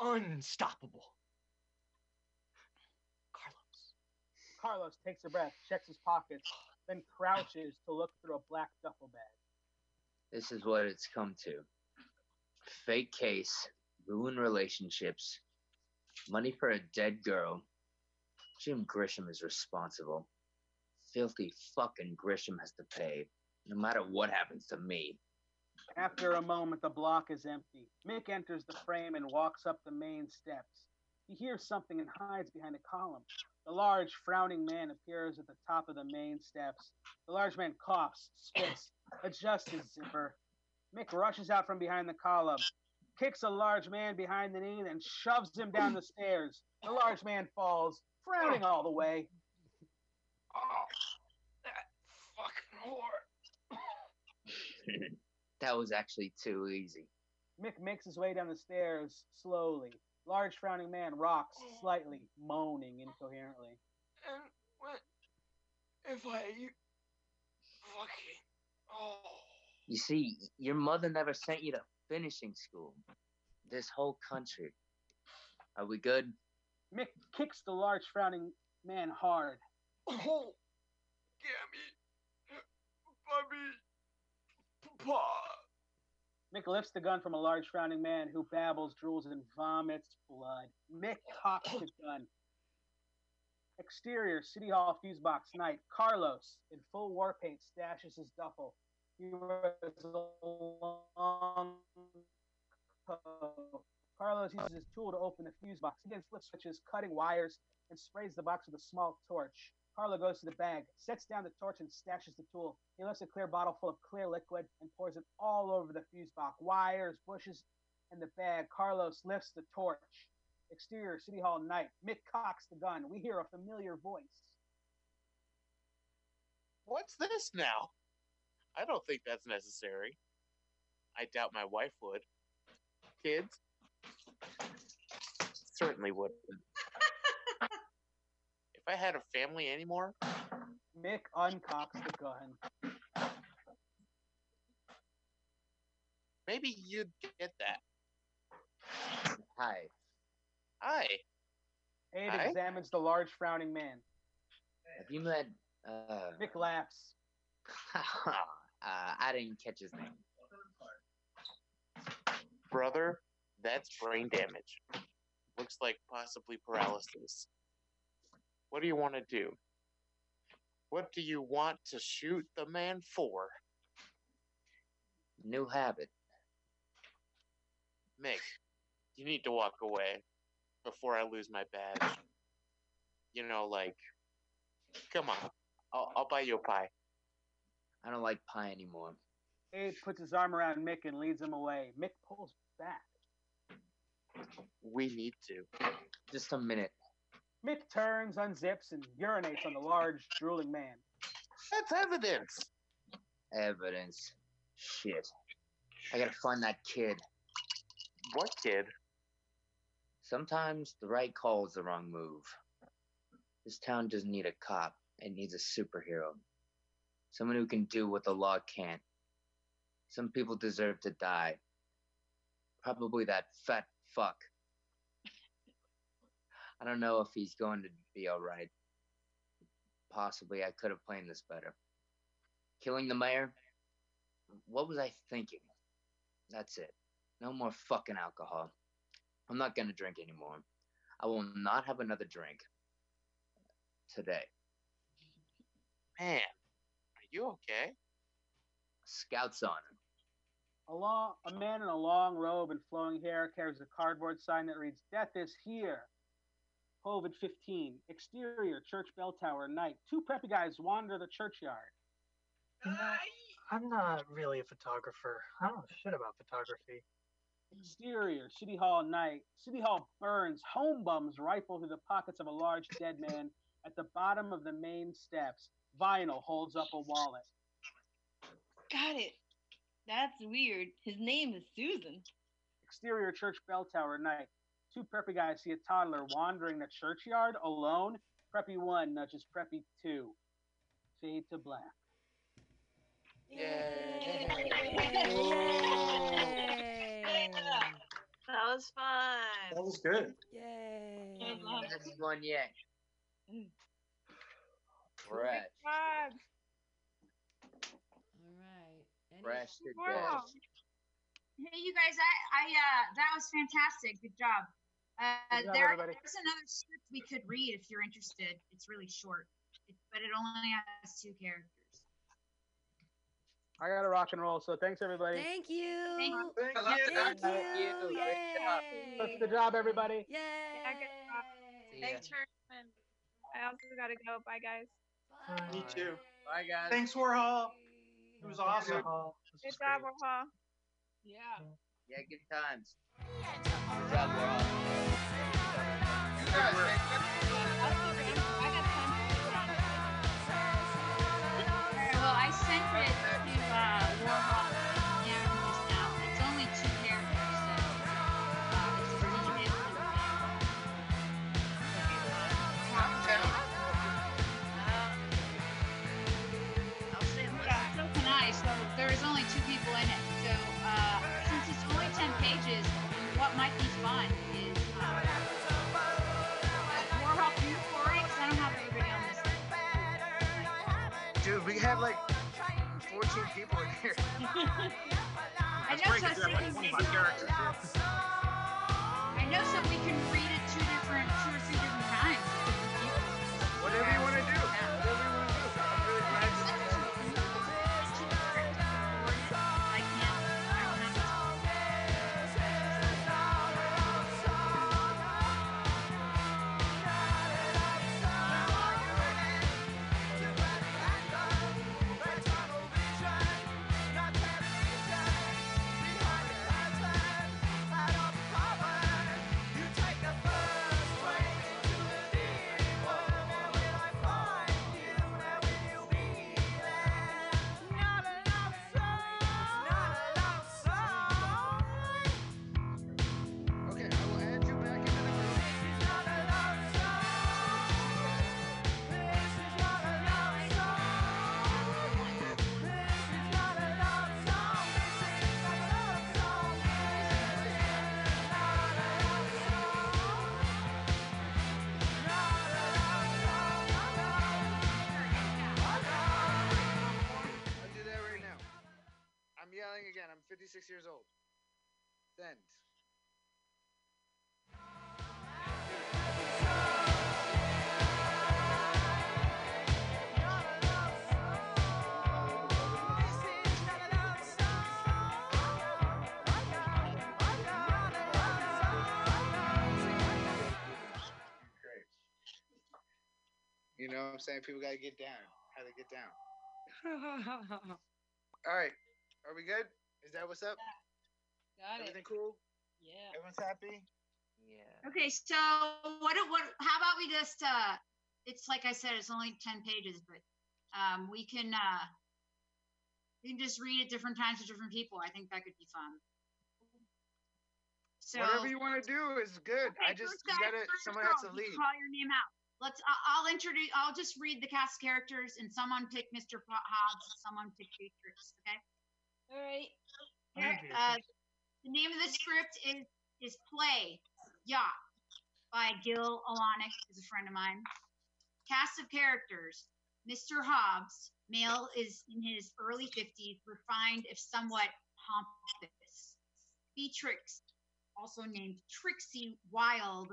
are unstoppable. Carlos. Carlos takes a breath, checks his pockets, then crouches to look through a black duffel bag. This is what it's come to. Fake case, ruined relationships, money for a dead girl. Jim Grisham is responsible. Filthy fucking Grisham has to pay. No matter what happens to me. After a moment, the block is empty. Mick enters the frame and walks up the main steps. He hears something and hides behind a column. The large, frowning man appears at the top of the main steps. The large man coughs, spits, adjusts his zipper. Mick rushes out from behind the column, kicks a large man behind the knee, and shoves him down the stairs. The large man falls, frowning all the way. Oh, that fucking whore. That was actually too easy. Mick makes his way down the stairs slowly. Large frowning man rocks slightly, moaning incoherently. And what if I fucking You see, your mother never sent you to finishing school. This whole country. Are we good? Mick kicks the large frowning man hard. Oh, Gammy, Bubby. Mick lifts the gun from a large frowning man who babbles, drools, and vomits blood. Mick cocks the gun. Exterior, City Hall fuse box, night. Carlos, in full war paint, stashes his duffel. He wears a long coat. Carlos uses his tool to open the fuse box. He then flips switches, cutting wires, and sprays the box with a small torch. Carlo goes to the bag, sets down the torch, and stashes the tool. He lifts a clear bottle full of clear liquid and pours it all over the fuse box, wires, bushes, and the bag. Carlos lifts the torch. Exterior, City Hall, night. Mick cocks the gun. We hear a familiar voice. What's this now? I don't think that's necessary. I doubt my wife would. Kids? Certainly wouldn't. If I had a family anymore. Mick uncocks the gun. Maybe you'd get that. Hi. Abe examines the large frowning man. Have you met... Mick laughs. I didn't catch his name. Brother, that's brain damage. Looks like possibly paralysis. What do you want to do? What do you want to shoot the man for? New habit. Mick, you need to walk away before I lose my badge. You know, like, come on. I'll buy you a pie. I don't like pie anymore. Abe puts his arm around Mick and leads him away. Mick pulls back. We need to. Just a minute. Mick turns, unzips, and urinates on the large, drooling man. That's evidence. Evidence. Shit. I gotta find that kid. What kid? Sometimes the right call is the wrong move. This town doesn't need a cop. It needs a superhero. Someone who can do what the law can't. Some people deserve to die. Probably that fat fuck. I don't know if he's going to be all right. Possibly I could have planned this better. Killing the mayor? What was I thinking? That's it. No more fucking alcohol. I'm not going to drink anymore. I will not have another drink. Today. Man, are you okay? Scouts on him. A man in a long robe and flowing hair carries a cardboard sign that reads, "Death is here. COVID-15. Exterior, church bell tower, night. Two preppy guys wander the churchyard." I'm not really a photographer. I don't know shit about photography. Exterior, City Hall, night. City Hall burns. Home bums rifle through the pockets of a large dead man at the bottom of the main steps. Vinyl holds up a wallet. Got it. That's weird. His name is Susan. Exterior, church bell tower, night. Two preppy guys see a toddler wandering the churchyard alone. Preppy 1 nudges Preppy 2. Fade to black. Yay! Yay. That was fun. That was good. Yay! That's one yet. Fresh. Alright. Fresh to death. Hey, you guys, I that was fantastic. Good job. There's another script we could read if you're interested. It's really short, but it only has 2 characters. I gotta rock and roll, so thanks everybody. Thank you. Thank you. Yay. That's the job, everybody. Yay. Yeah, good job. Thanks for I also gotta go. Bye, guys. Bye. Me too. Bye, guys. Thanks, Warhol. It was awesome. Good job, Warhol. Yeah. Yeah, good times. Good job, Warhol. You guys well, I sent it to Warhol just now. It's only 2 characters, so it's pretty amazing. So can I. So there's only 2 people in it. So since it's only 10 pages, what might be fun is Warhol do for it, because I don't have everybody on this list. Dude, we have like 14 people in here. I know, so we can read it 2 or 3 different times. Whatever you want to do. Whatever you want to do. I'm really glad you did it. I can't. I don't have again. I'm 56 years old. Send. You know what I'm saying? People gotta get down. How to get down. All right. Are we good? Is that what's up? Got it. Everything cool? Yeah. Everyone's happy? Yeah. Okay, so how about we just it's like I said, it's only 10 pages, but we can just read at different times to different people. I think that could be fun. So whatever you want to do is good. Okay, I just gotta someone has to leave. Call your name out. I'll just read the cast characters, and someone pick Mr. Hobbs, someone pick Beatrice, okay? All right. Here, the name of the script is Play, Yacht, by Gil Alonik, who's a friend of mine. Cast of characters. Mr. Hobbs, male, is in his early 50s, refined if somewhat pompous. Beatrix, also named Trixie Wild,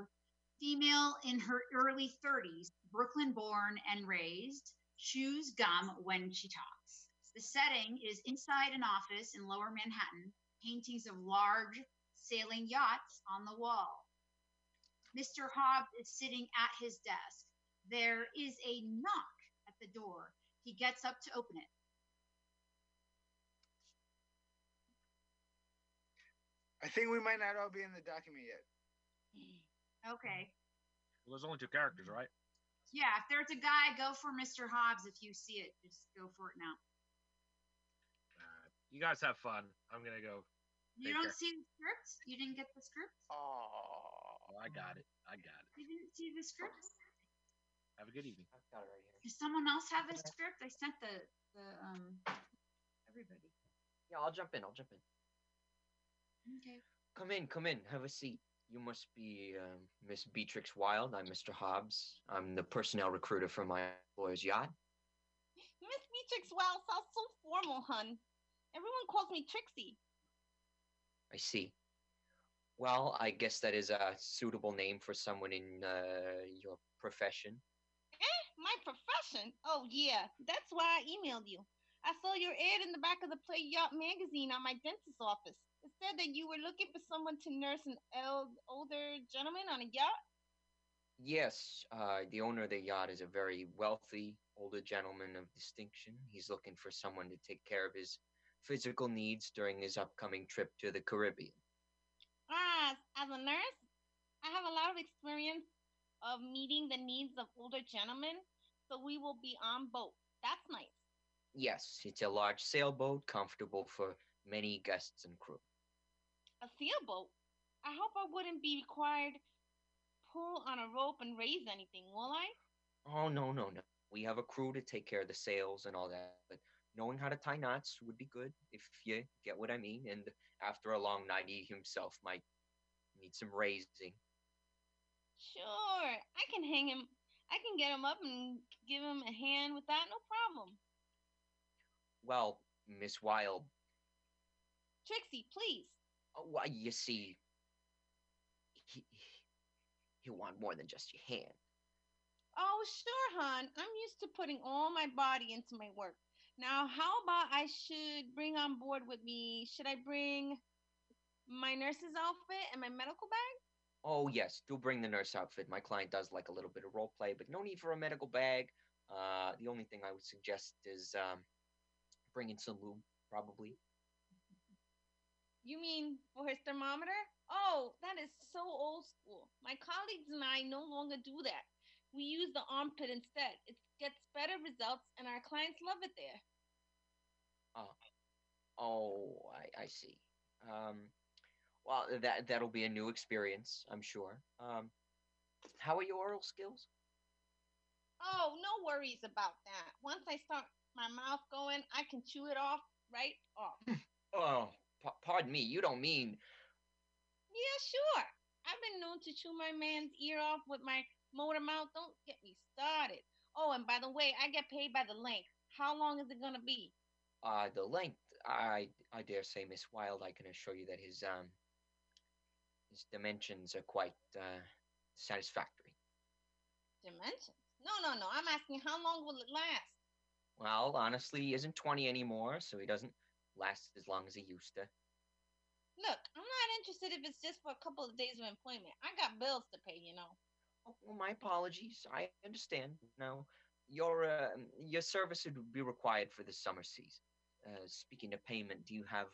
female in her early 30s, Brooklyn born and raised, chews gum when she talks. The setting is inside an office in lower Manhattan, paintings of large sailing yachts on the wall. Mr. Hobbs is sitting at his desk. There is a knock at the door. He gets up to open it. I think we might not all be in the document yet. Okay. Well, there's only two characters, right? Yeah, if there's a guy, go for Mr. Hobbs. If you see it, just go for it now. You guys have fun. I'm going to go. You don't see the script? You didn't get the script? Oh, I got it. I got it. You didn't see the script? Have a good evening. I've got it right here. Does someone else have a script? I sent the everybody. Yeah, I'll jump in. Okay. Come in. Have a seat. You must be Miss Beatrix Wild. I'm Mr. Hobbs. I'm the personnel recruiter for my employer's yacht. Miss Beatrix Wild sounds so formal, hun. Everyone calls me Trixie. I see. Well, I guess that is a suitable name for someone in your profession. Eh? My profession? Oh, yeah. That's why I emailed you. I saw your ad in the back of the Play Yacht magazine on my dentist's office. It said that you were looking for someone to nurse an older gentleman on a yacht? Yes. The owner of the yacht is a very wealthy, older gentleman of distinction. He's looking for someone to take care of his physical needs during his upcoming trip to the Caribbean. Ah, as a nurse, I have a lot of experience of meeting the needs of older gentlemen, so we will be on boat. That's nice. Yes, it's a large sailboat, comfortable for many guests and crew. A sailboat? I hope I wouldn't be required to pull on a rope and raise anything, will I? Oh, no. We have a crew to take care of the sails and all that, but knowing how to tie knots would be good, if you get what I mean, and after a long night, he himself might need some raising. Sure, I can get him up and give him a hand with that, no problem. Well, Miss Wild. Trixie, please. Oh, well, you see, he'll want more than just your hand. Oh, sure, hon. I'm used to putting all my body into my work. Now, how about I should bring on board with me? Should I bring my nurse's outfit and my medical bag? Oh, yes. Do bring the nurse outfit. My client does like a little bit of role play, but no need for a medical bag. The only thing I would suggest is bringing some lube, probably. You mean for his thermometer? Oh, that is so old school. My colleagues and I no longer do that. We use the armpit instead. It gets better results, and our clients love it there. Oh, I see. Well, that'll be a new experience, I'm sure. How are your oral skills? Oh, no worries about that. Once I start my mouth going, I can chew it off right off. Oh. Pardon me, you don't mean... Yeah, sure. I've been known to chew my man's ear off with my motor mouth. Don't get me started. Oh, and by the way, I get paid by the length. How long is it going to be? The length? I dare say Miss Wilde, I can assure you that his dimensions are quite satisfactory. Dimensions? No. I'm asking how long will it last? Well, honestly, he isn't 20 anymore, so he doesn't last as long as he used to. Look, I'm not interested if it's just for a couple of days of employment. I got bills to pay, you know. Oh, well, my apologies. I understand. No, your service would be required for the summer season. Speaking of payment, do you have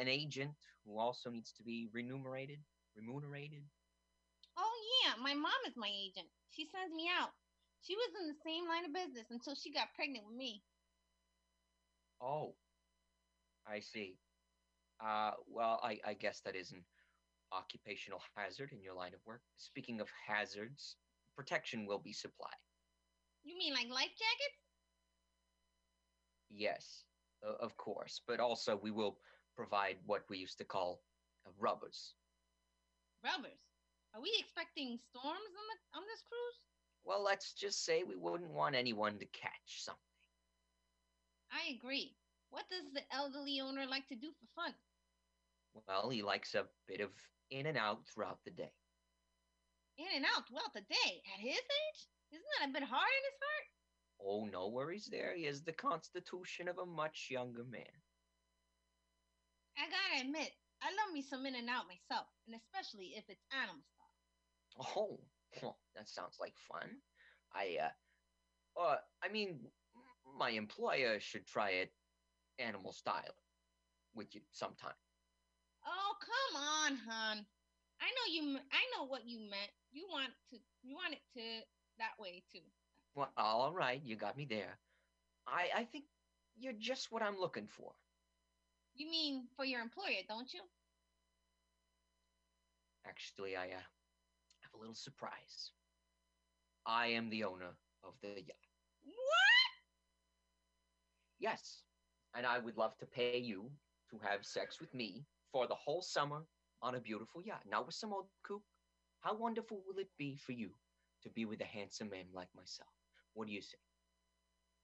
an agent who also needs to be remunerated? Oh, yeah. My mom is my agent. She sends me out. She was in the same line of business until she got pregnant with me. Oh, I see. Well, I guess that is an occupational hazard in your line of work. Speaking of hazards, protection will be supplied. You mean like life jackets? Yes, of course. But also we will provide what we used to call rubbers. Rubbers? Are we expecting storms on this cruise? Well, let's just say we wouldn't want anyone to catch something. I agree. What does the elderly owner like to do for fun? Well, he likes a bit of in and out throughout the day. In and out throughout the day? At his age? Isn't that a bit hard on his heart? Oh, no worries there. He has the constitution of a much younger man. I gotta admit, I love me some in and out myself, and especially if it's animal stuff. Oh, that sounds like fun. I mean, my employer should try it animal style with you sometime. Oh, come on, hon. I know what you meant. You want it to that way too. Well, all right, you got me there. I think you're just what I'm looking for. You mean for your employer, don't you? Actually, I have a little surprise. I am the owner of the yacht. What? Yes, and I would love to pay you to have sex with me for the whole summer on a beautiful yacht. Now, with some old coop, how wonderful will it be for you to be with a handsome man like myself? What do you say?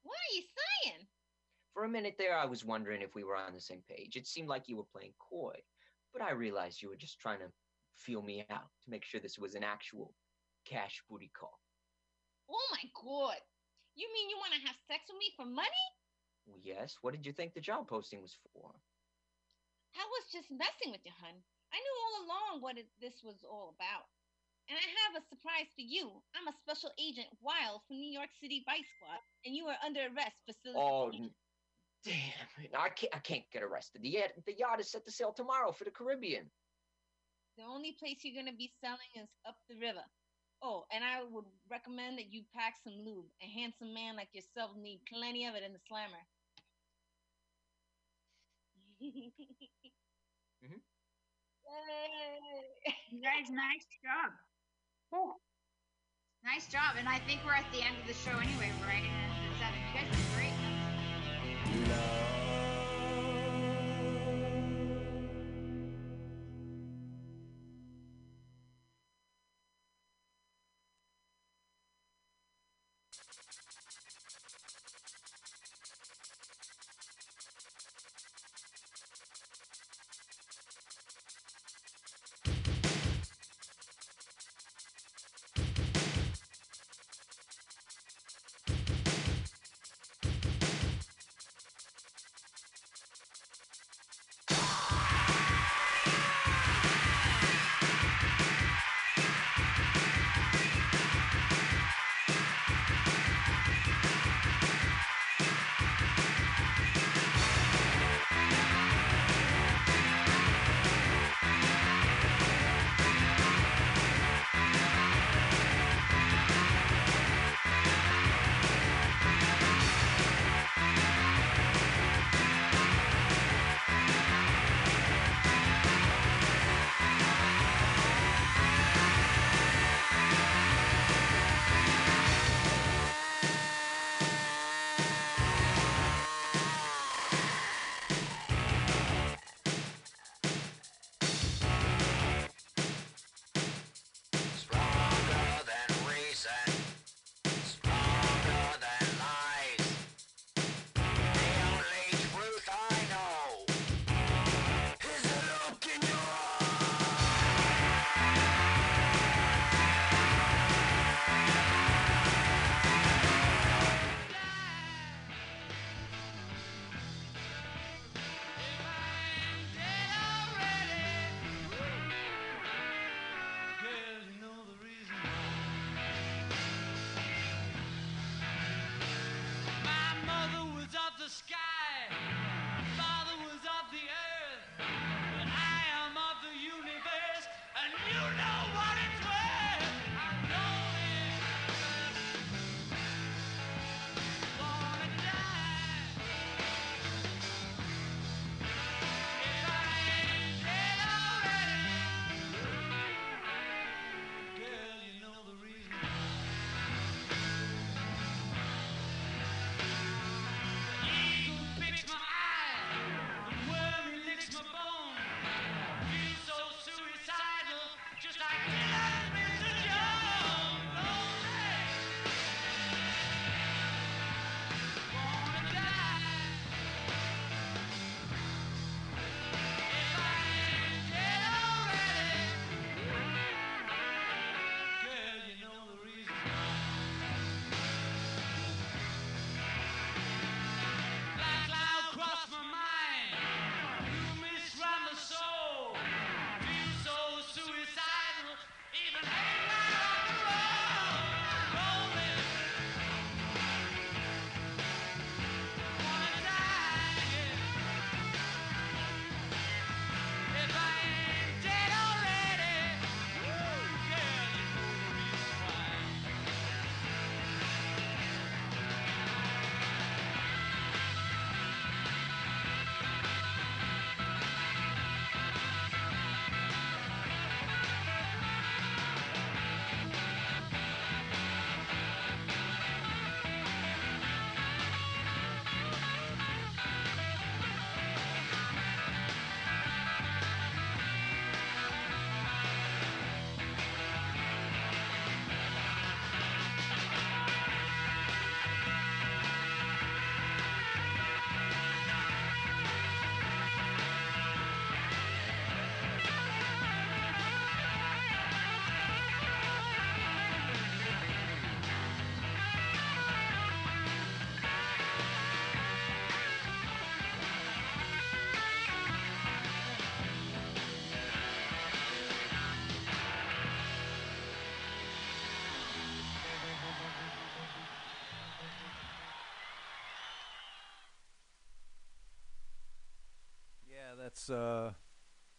What are you saying? For a minute there, I was wondering if we were on the same page. It seemed like you were playing coy, but I realized you were just trying to feel me out to make sure this was an actual cash booty call. Oh, my God. You mean you want to have sex with me for money? Well, yes. What did you think the job posting was for? I was just messing with you, hun. I knew all along what this was all about. And I have a surprise for you. I'm a special agent, Wild, from New York City Vice Squad, and you are under arrest for solicitation. Oh, damn it. I can't get arrested. The yacht is set to sail tomorrow for the Caribbean. The only place you're going to be selling is up the river. Oh, and I would recommend that you pack some lube. A handsome man like yourself needs plenty of it in the slammer. Mm-hmm. You guys, nice job. Oh. Nice job, and I think we're at the end of the show anyway. We're right at the 7. You guys did great.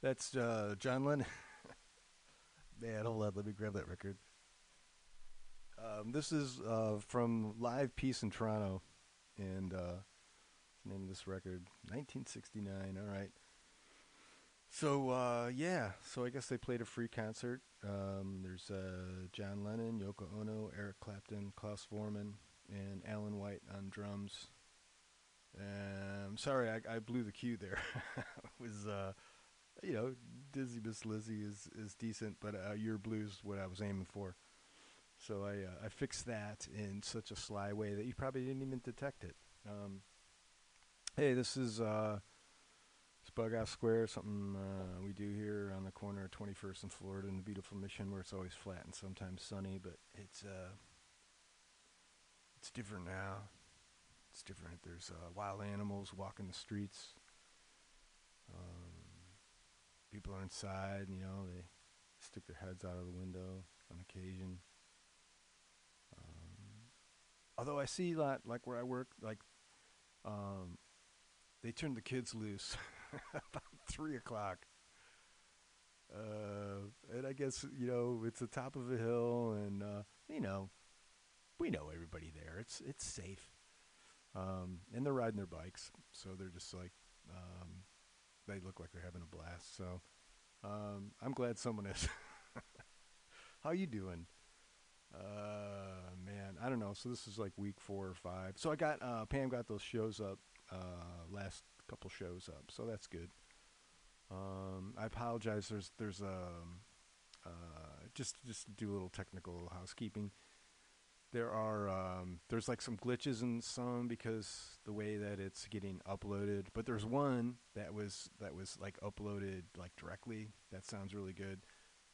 That's John Lennon. Man, hold on, let me grab that record. This is from Live Peace in Toronto, and name of this record 1969. All right. So yeah, so I guess they played a free concert. There's John Lennon, Yoko Ono, Eric Clapton, Klaus Voormann, and Alan White on drums. I'm sorry, I blew the cue there. It was, you know, Dizzy Miss Lizzy is decent, but Your Blues is what I was aiming for. So I fixed that in such a sly way that you probably didn't even detect it. Hey, this is it's Bughouse Square, something we do here on the corner of 21st and Florida in the beautiful Mission, where it's always flat and sometimes sunny, but it's different now. It's different. There's wild animals walking the streets. People are inside, you know, they stick their heads out of the window on occasion. Although I see a lot, like where I work, like they turned the kids loose about 3 o'clock. And I guess, you know, it's the top of a hill, and, you know, we know everybody there. It's safe. And they're riding their bikes, so they're just like, they look like they're having a blast. So I'm glad someone is. How you doing? Man, I don't know. So this is like week 4 or 5. So I got Pam got those shows up, last couple shows up. So that's good. I apologize. There's just to do a little technical housekeeping. There are, there's like some glitches in some because the way that it's getting uploaded, but there's one that was like uploaded like directly. That sounds really good.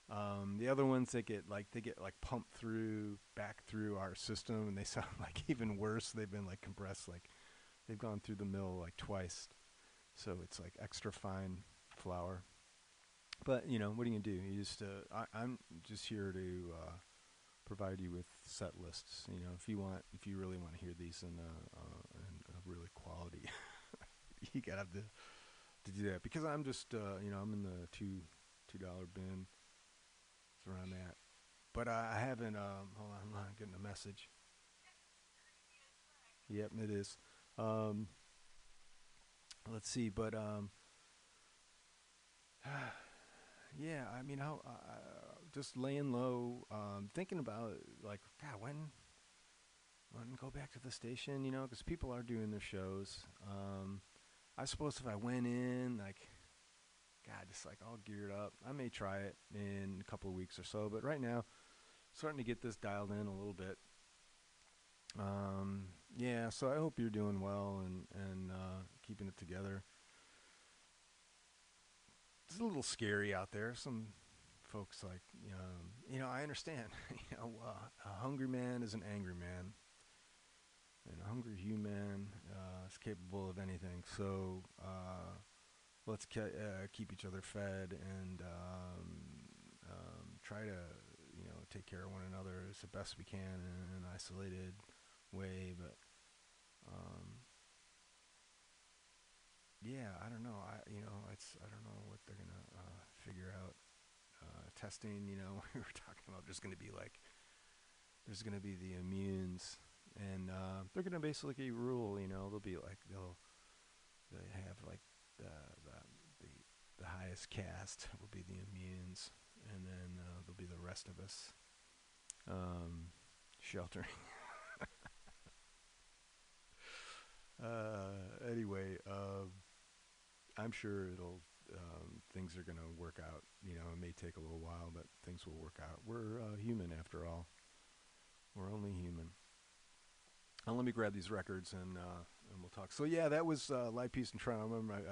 The other ones that get like pumped through back through our system, and they sound like even worse. They've been like compressed, like they've gone through the mill like twice. So it's like extra fine flour, but you know, what are you gonna do? You just, I'm just here to, provide you with set lists. You know, if you really want to hear these in really quality, you gotta have to do that, because I'm just, you know, I'm in the $2 bin. That's where I'm at. But I haven't. Hold on, I'm getting a message. Yep, it is. Let's see, but yeah, I mean, how. Just laying low, thinking about, like, God, when go back to the station, you know, because people are doing their shows. I suppose if I went in, like, God, just, like, all geared up, I may try it in a couple of weeks or so. But right now, starting to get this dialed in a little bit. Yeah, so I hope you're doing well and keeping it together. It's a little scary out there, some folks like, you know, I understand. You know, a hungry man is an angry man, and a hungry human is capable of anything. So let's keep each other fed, and try to, you know, take care of one another as the best we can in an isolated way. But yeah, I don't know. I don't know what they're gonna figure out. Testing, you know, we were talking about there's going to be the immunes, and they're going to basically rule, you know, they have the highest caste will be the immunes, and then there'll be the rest of us sheltering. Anyway, I'm sure things are going to work out. You know, it may take a little while, but things will work out. We're human, after all. We're only human. Now let me grab these records, and we'll talk. So yeah, that was Live Peace in Toronto. I remember my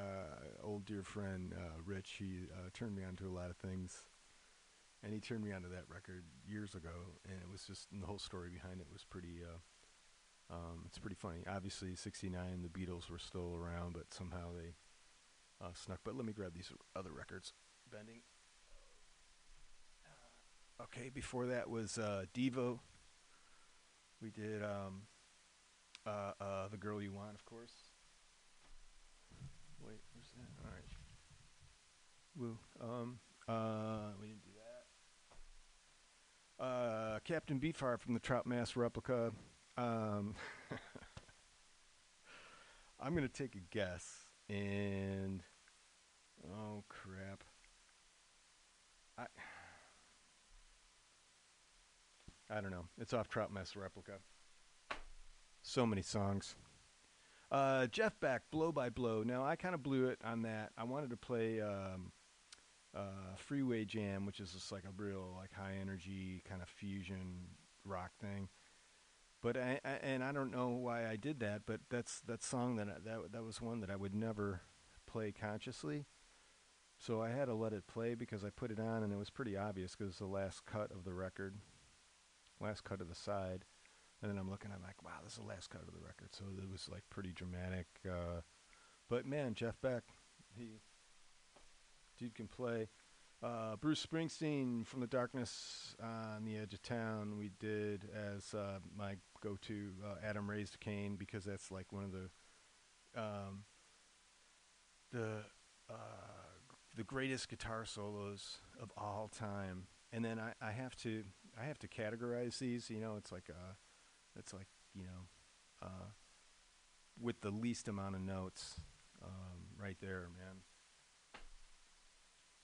old dear friend Rich. He turned me on to a lot of things, and he turned me on to that record years ago. And it was just, and the whole story behind it was pretty. It's pretty funny. Obviously, '69, the Beatles were still around, but somehow they. Snuck, but let me grab these other records. Bending. Okay, before that was Devo. We did The Girl You Want, of course. Wait, where's that? All right. Woo. We didn't do that. Captain Beefheart from the Trout Mask Replica. I'm going to take a guess. And, oh, crap. I don't know. It's off Trout Mask Replica. So many songs. Jeff Beck, Blow by Blow. Now, I kind of blew it on that. I wanted to play Freeway Jam, which is just like a real like high-energy kind of fusion rock thing. But I don't know why I did that, but that's that song that was one that I would never play consciously. So I had to let it play because I put it on, and it was pretty obvious because it's the last cut of the record. Last cut of the side, and then I'm looking, I'm like, wow, this is the last cut of the record. So it was like pretty dramatic, but man, Jeff Beck, dude can play. Bruce Springsteen from the Darkness on the Edge of Town, we did as my go-to. Adam Raised Cain, because that's like one of the greatest guitar solos of all time. And then I have to categorize these, you know, it's like with the least amount of notes, right there, man.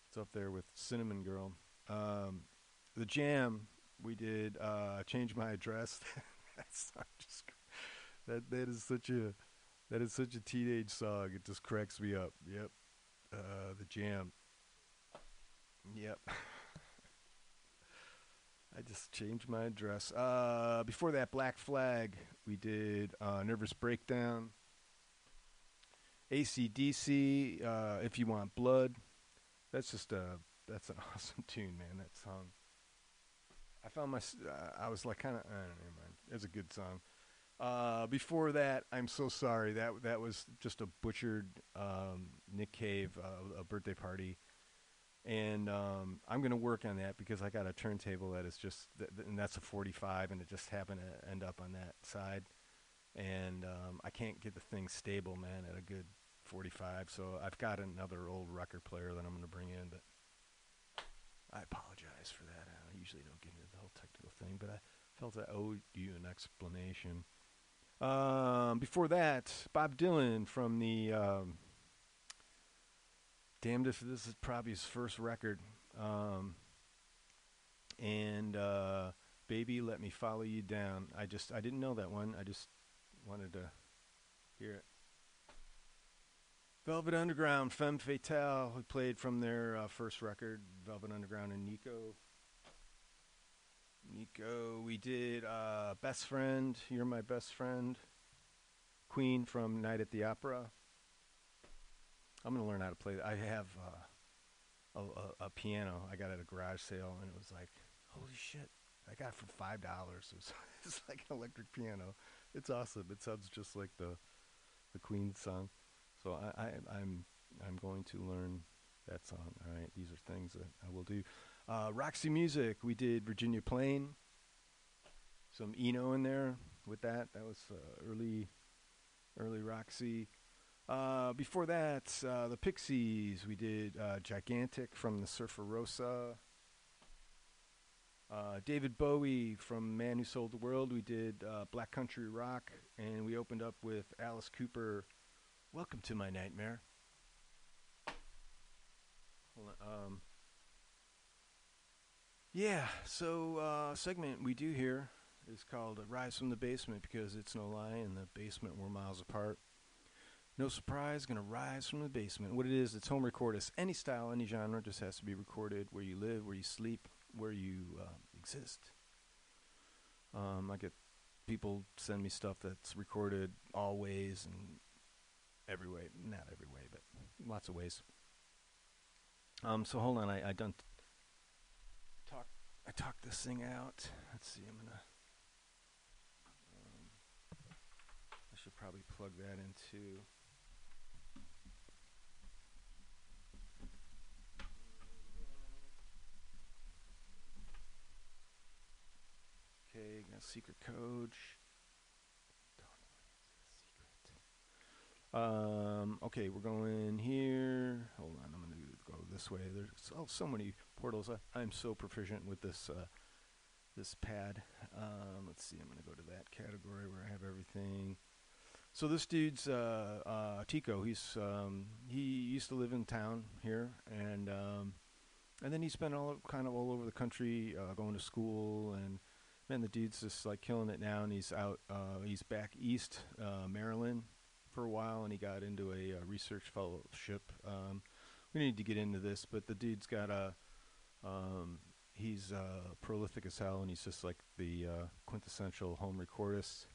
It's up there with Cinnamon Girl. The Jam, we did, Change My Address. That is such a teenage song. It just cracks me up. Yep. The Jam. Yep. I just changed my address. Before that, Black Flag, we did Nervous Breakdown. AC/DC, If You Want Blood. That's an awesome tune, man, that song. I found I was like kind of, never mind. It's a good song. Before that, I'm So Sorry. That was just a butchered Nick Cave, a birthday party. And I'm going to work on that because I got a turntable that is just, and that's a 45, and it just happened to end up on that side. And I can't get the thing stable, man, at a good 45. So I've got another old record player that I'm going to bring in, but I apologize for that. I usually don't get into the whole technical thing, but I felt I owed you an explanation. Before that, Bob Dylan from the... Damned If, this is probably his first record. Baby, Let Me Follow You Down. I didn't know that one. I just wanted to hear it. Velvet Underground, Femme Fatale, who played from their first record, Velvet Underground and Nico. Nico, we did Best Friend, You're My Best Friend. Queen from Night at the Opera. I'm going to learn how to play that. I have a piano I got at a garage sale, and it was like, holy shit, I got it for $5. It's like an electric piano. It's awesome. It sounds just like the Queen song. So I'm going to learn that song. All right, these are things that I will do. Roxy Music, we did Virginia Plain. Some Eno in there with that. That was early Roxy. Before that, the Pixies, we did Gigantic from the Surfer Rosa. David Bowie from Man Who Sold the World, we did Black Country Rock. And we opened up with Alice Cooper, Welcome to My Nightmare. Hold on, segment we do here is called Rise from the Basement, because it's no lie, in the basement we're miles apart. No surprise, gonna rise from the basement. What it is, it's home recorded. Any style, any genre, just has to be recorded where you live, where you sleep, where you exist. I get people send me stuff that's recorded all ways and every way. Not every way, but lots of ways. So hold on, I talk this thing out. Let's see, I'm gonna. I should probably plug that into. Okay, got a secret code. Don't know what is the secret. Okay, we're going here. Hold on, I'm going to go this way. There's so many portals. I'm so proficient with this this pad. Let's see, I'm going to go to that category where I have everything. So this dude's Tico. He's he used to live in town here, and then he spent all over the country going to school. And man, the dude's just like killing it now. And he's out. He's back east, Maryland, for a while, and he got into a research fellowship. We need to get into this, but the dude's got a. He's prolific as hell, and he's just like the quintessential home recordist.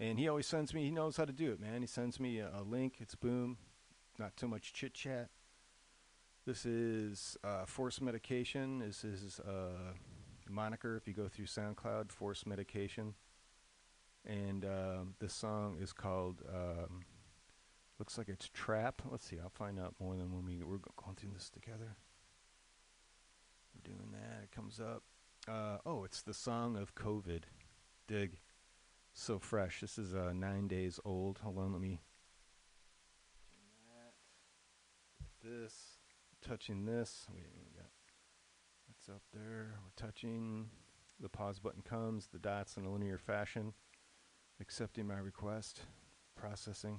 And he always sends me, he knows how to do it, man. He sends me a link, it's boom, not too much chit-chat. This is Force Medication. This is moniker, if you go through SoundCloud, Force Medication. And this song is called, looks like it's Trap. Let's see, I'll find out more than when we're going through this together. We're doing that, it comes up. Oh, it's the song of COVID. Dig. So fresh. This is 9 days old. Hold on, let me. This. Touching this. Wait, we got. That's up there. We're touching. The pause button comes. The dots in a linear fashion. Accepting my request. Processing.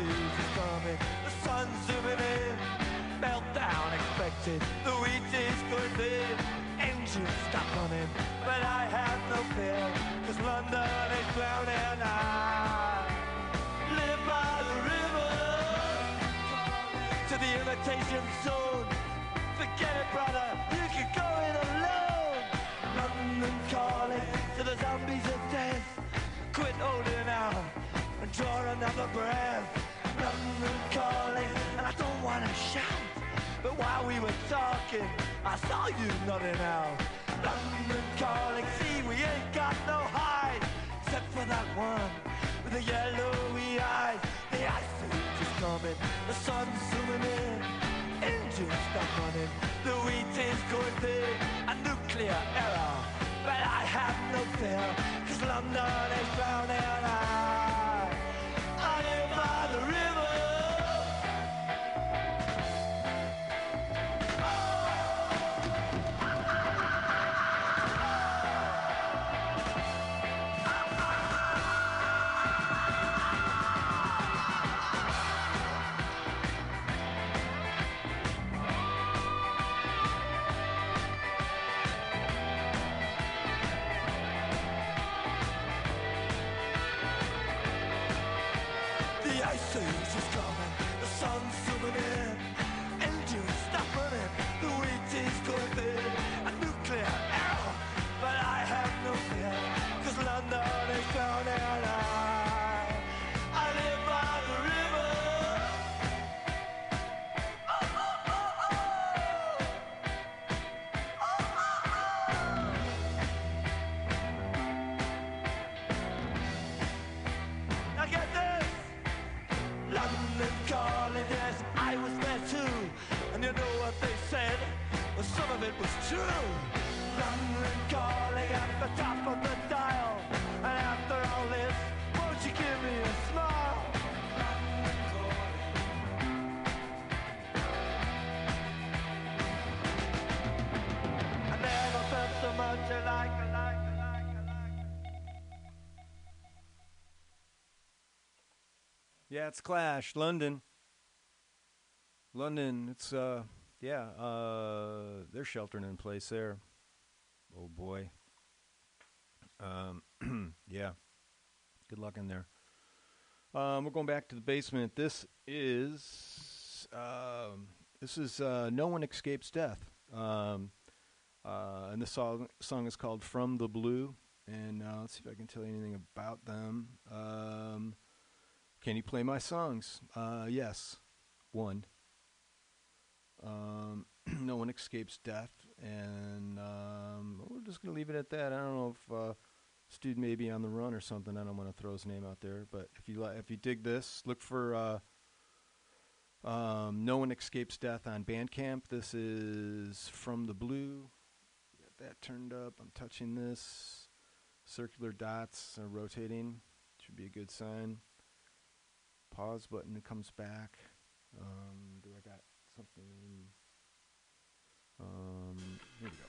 The sun's zooming in, meltdown expected, the wheat is good. danger zone. Forget it, brother, you can go it alone. London calling to the zombies of death. Quit holding out and draw another breath. London calling, and I don't want to shout, but while we were talking, I saw you nodding out. London calling, see we ain't got no hide, except for that one with the yellowy eyes. The ice age is coming, the sun's zooming in, engines stop running, the wheat is going thick, a nuclear error, but I have no fear, 'cause London is drowning out. I am by the river. Yeah, it's Clash, London, it's, they're sheltering in place there. Oh, boy. Yeah, good luck in there. We're going back to the basement. This is No One Escapes Death. And the song is called From the Blue. And let's see if I can tell you anything about them. Can you play my songs? Yes. One. No One Escapes Death. And we're just going to leave it at that. I don't know if this dude may be on the run or something. I don't want to throw his name out there. But if you dig this, look for No One Escapes Death on Bandcamp. This is From the Blue. Got that turned up. I'm touching this. Circular dots are rotating. Should be a good sign. Pause button, it comes back. Do I got something? Here we go.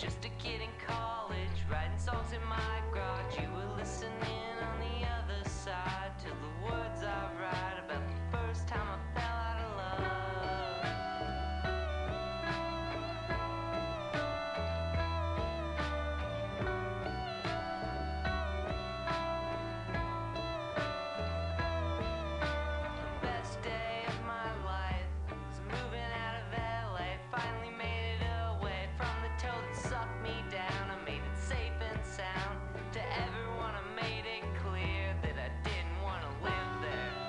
just a kid in college, writing songs in my garage. You were listening on the other side to the words I write about the first time I fell out of love. The best day of my life was moving out of LA, finally made it away from the toe that sucked me down. I made it safe and sound to everyone. I made it clear that I didn't want to live there.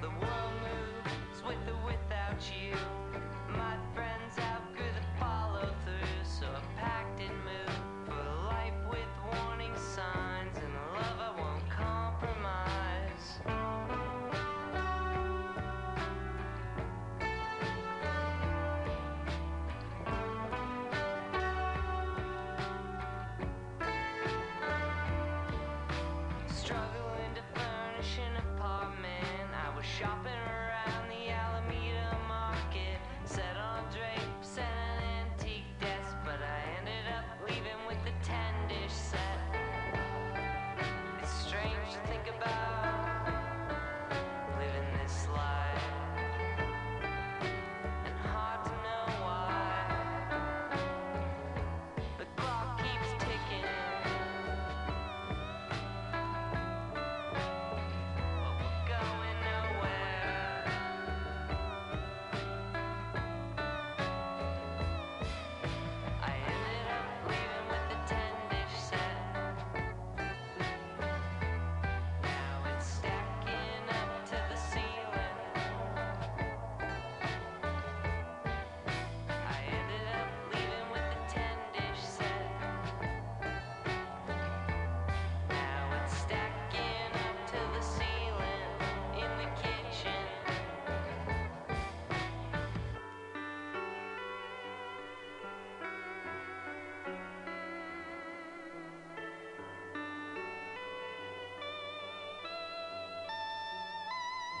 The world moves with or without you. My friends outgrew the follow through, so I packed and moved for a life with warning signs and a love I won't compromise. Struggling to furnish an apartment, I was shopping around the Alameda Market, set on drapes and an antique desk, but I ended up leaving with a 10-dish set. It's strange to think about living this life, and hard to know why. The clock keeps ticking. But we're going nowhere. I ended up leaving with a 10-dish set. Now it's stacking up to the ceiling. I ended up leaving with a 10-dish set. Now it's stacking up to the ceiling in the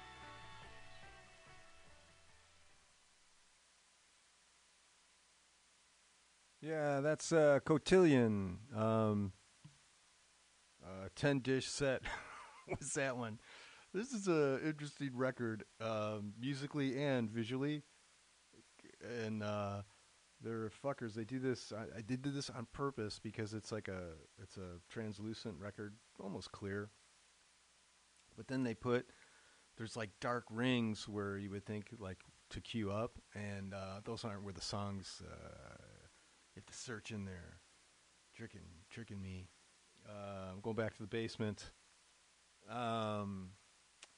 kitchen. Yeah, that's Cotillion. 10-dish set. What's that one? This is a interesting record, musically and visually. And they're fuckers. They do this. I did do this on purpose because it's like a translucent record, almost clear. But then they put, there's like dark rings where you would think like to queue up, and those aren't where the songs, you have to search in there. Tricking me. I'm going back to the basement.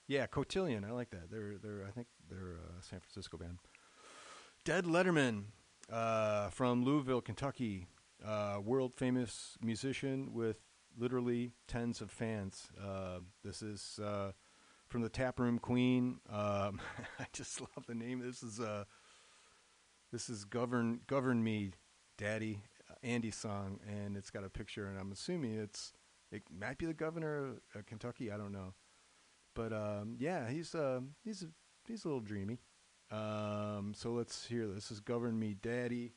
Yeah, Cotillion, I like that. They're I think they're a San Francisco band. Dead Letterman, from Louisville, Kentucky, world famous musician with literally tens of fans. This is from the Taproom Queen. I just love the name. This is Govern Me, Daddy, Andy's song, and it's got a picture, and I'm assuming it might be the governor of Kentucky. I don't know, but yeah, he's a little dreamy. So let's hear this. This is Govern Me, Daddy.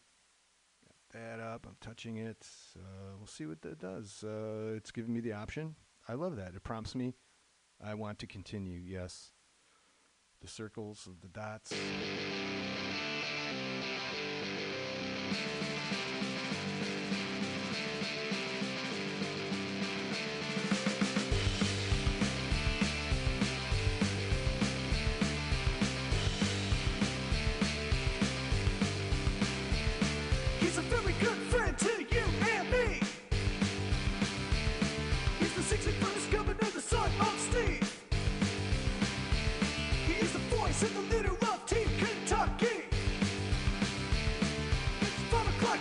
Got that up. I'm touching it. We'll see what that does. It's giving me the option. I love that. It prompts me. I want to continue. Yes. The circles of the dots. In the leader of Team Kentucky, it's 5 o'clock.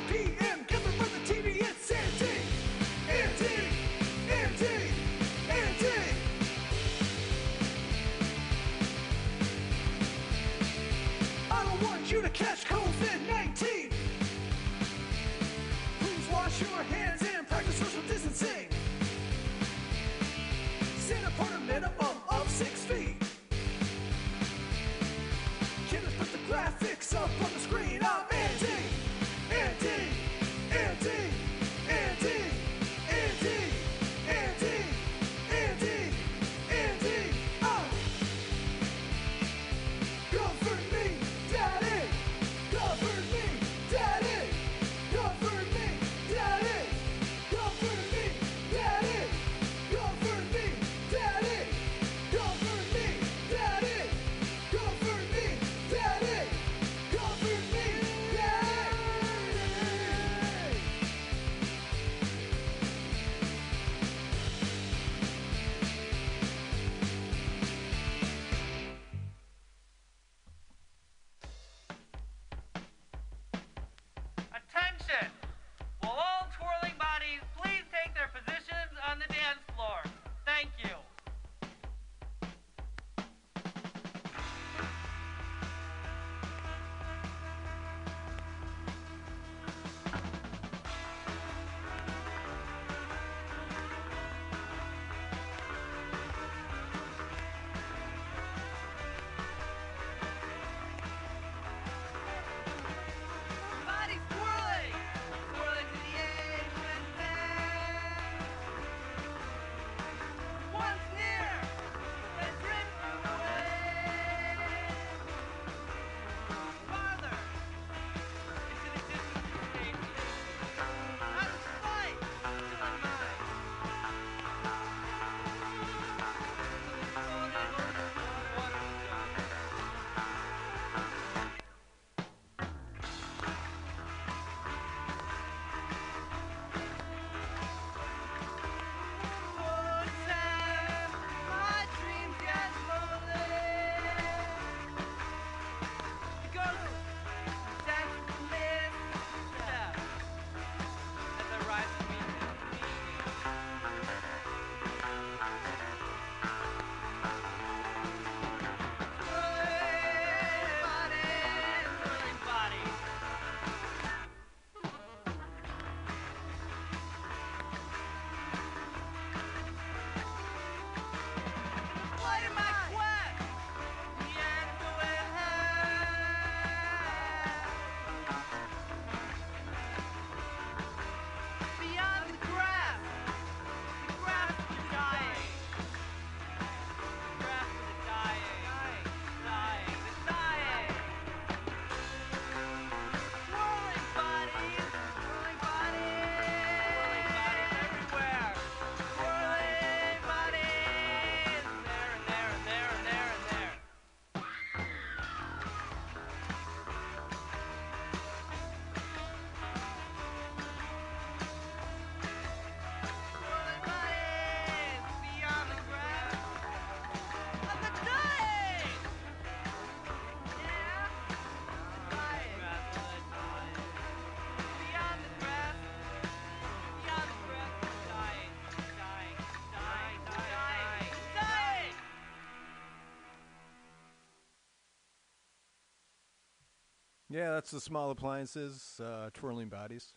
Yeah, that's the Small Appliances, Twirling Bodies.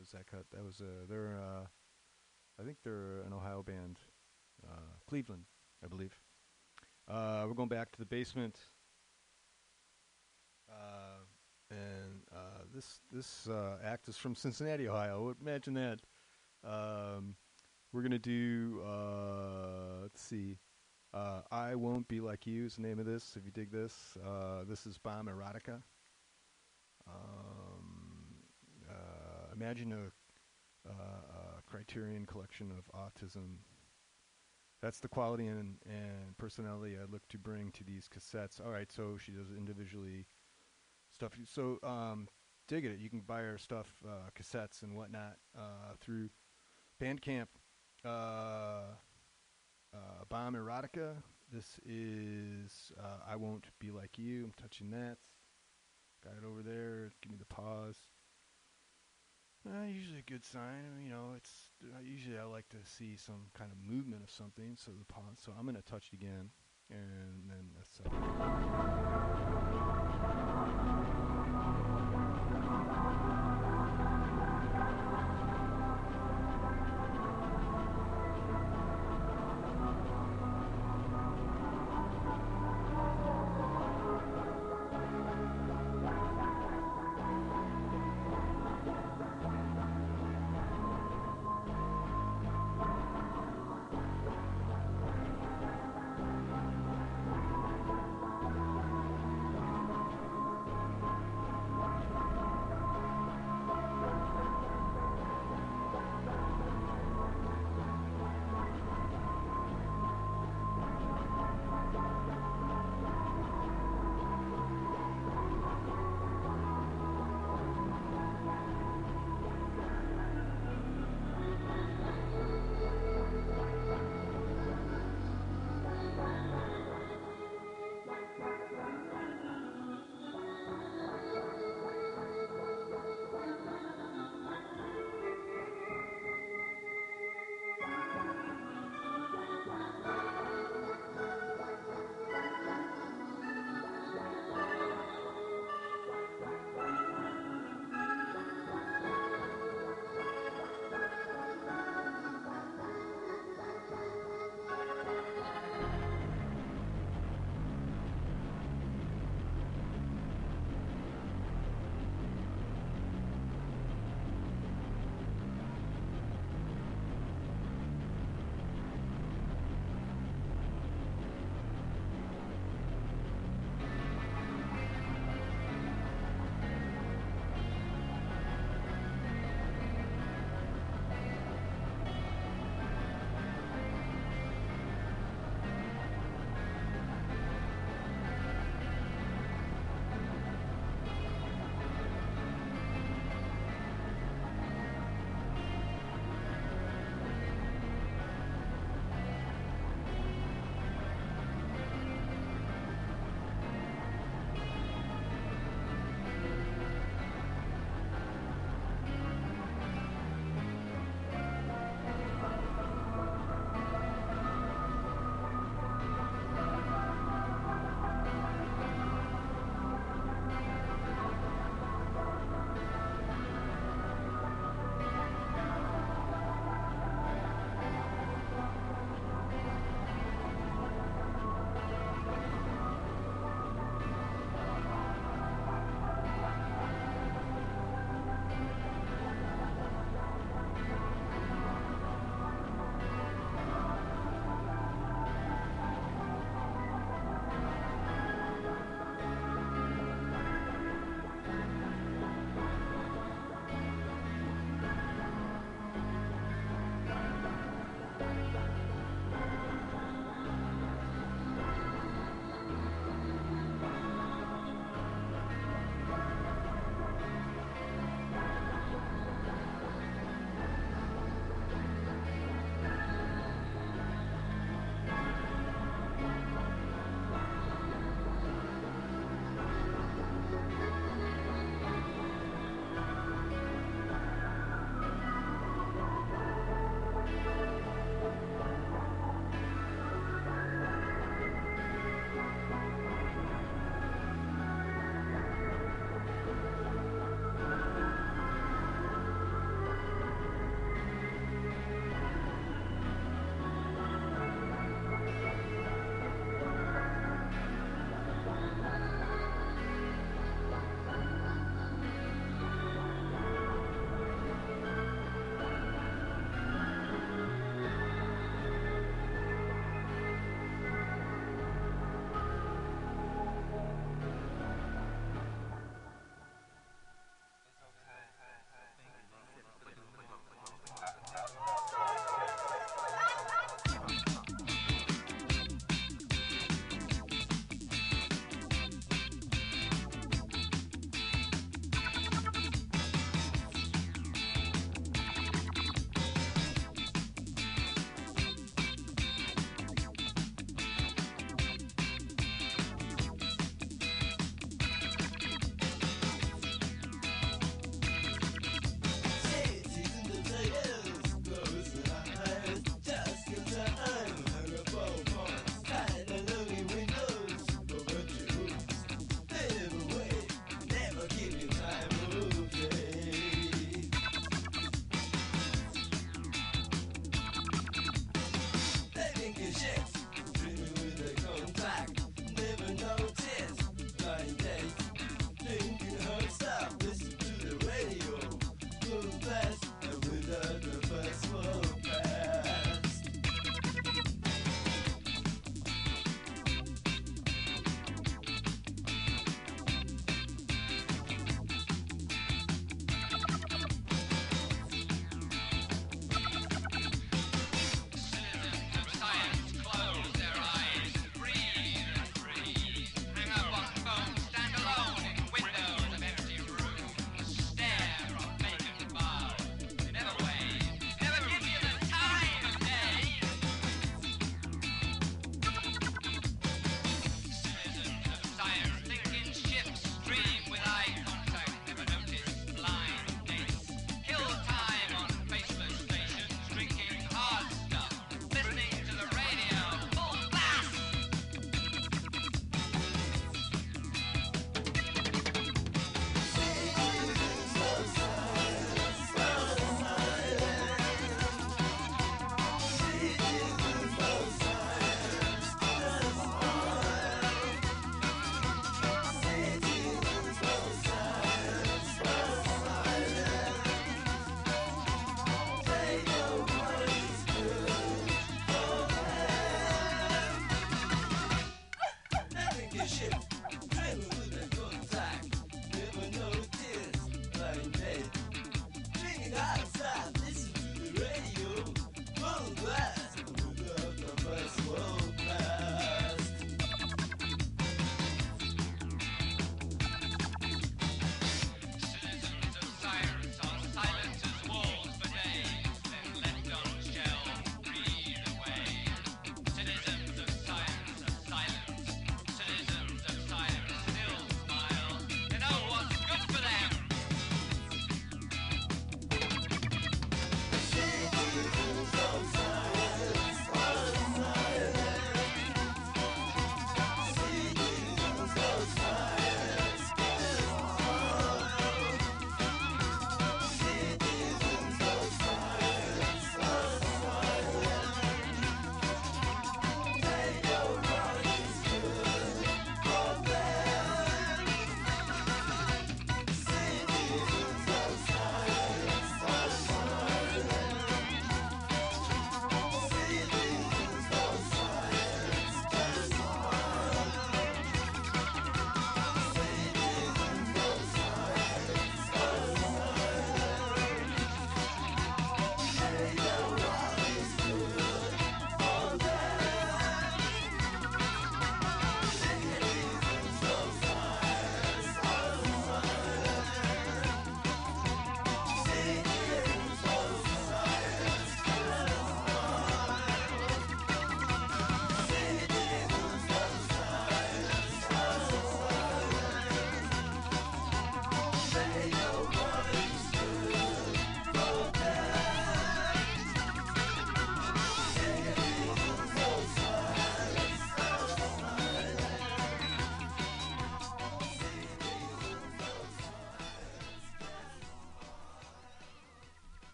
Was that cut? That was they're I think they're an Ohio band, Cleveland, I believe. We're going back to the basement, and this act is from Cincinnati, Ohio. Imagine that. We're gonna do let's see. I Won't Be Like You is the name of this, if you dig this. This is Bomb Erotica. Imagine a Criterion Collection of autism. That's the quality and personality I look to bring to these cassettes. All right, so she does individually stuff. So dig it. You can buy her stuff, cassettes and whatnot, through Bandcamp. Bomb Erotica. This is I Won't Be Like You. I'm touching that. Got it over there. Give me the pause. Usually a good sign. You know, it's usually I like to see some kind of movement of something. So the pause. So I'm gonna touch it again, and then that's.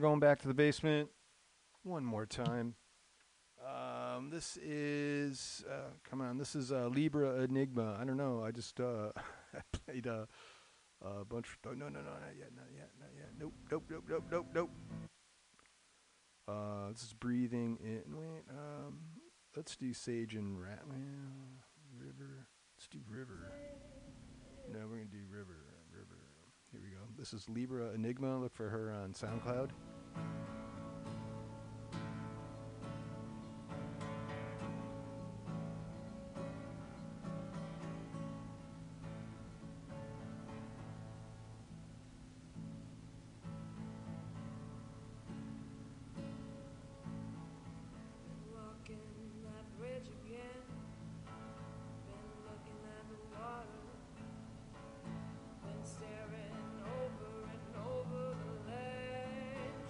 going back to the basement one more time. This is, come on, this is Libra Enigma. I don't know. I just I played a bunch. Not yet. Nope. This is breathing in. Wait, let's do Sage and Rat. River. Let's do River. No, we're gonna do River. Here we go. This is Libra Enigma. Look for her on SoundCloud. Staring over and over the ledge.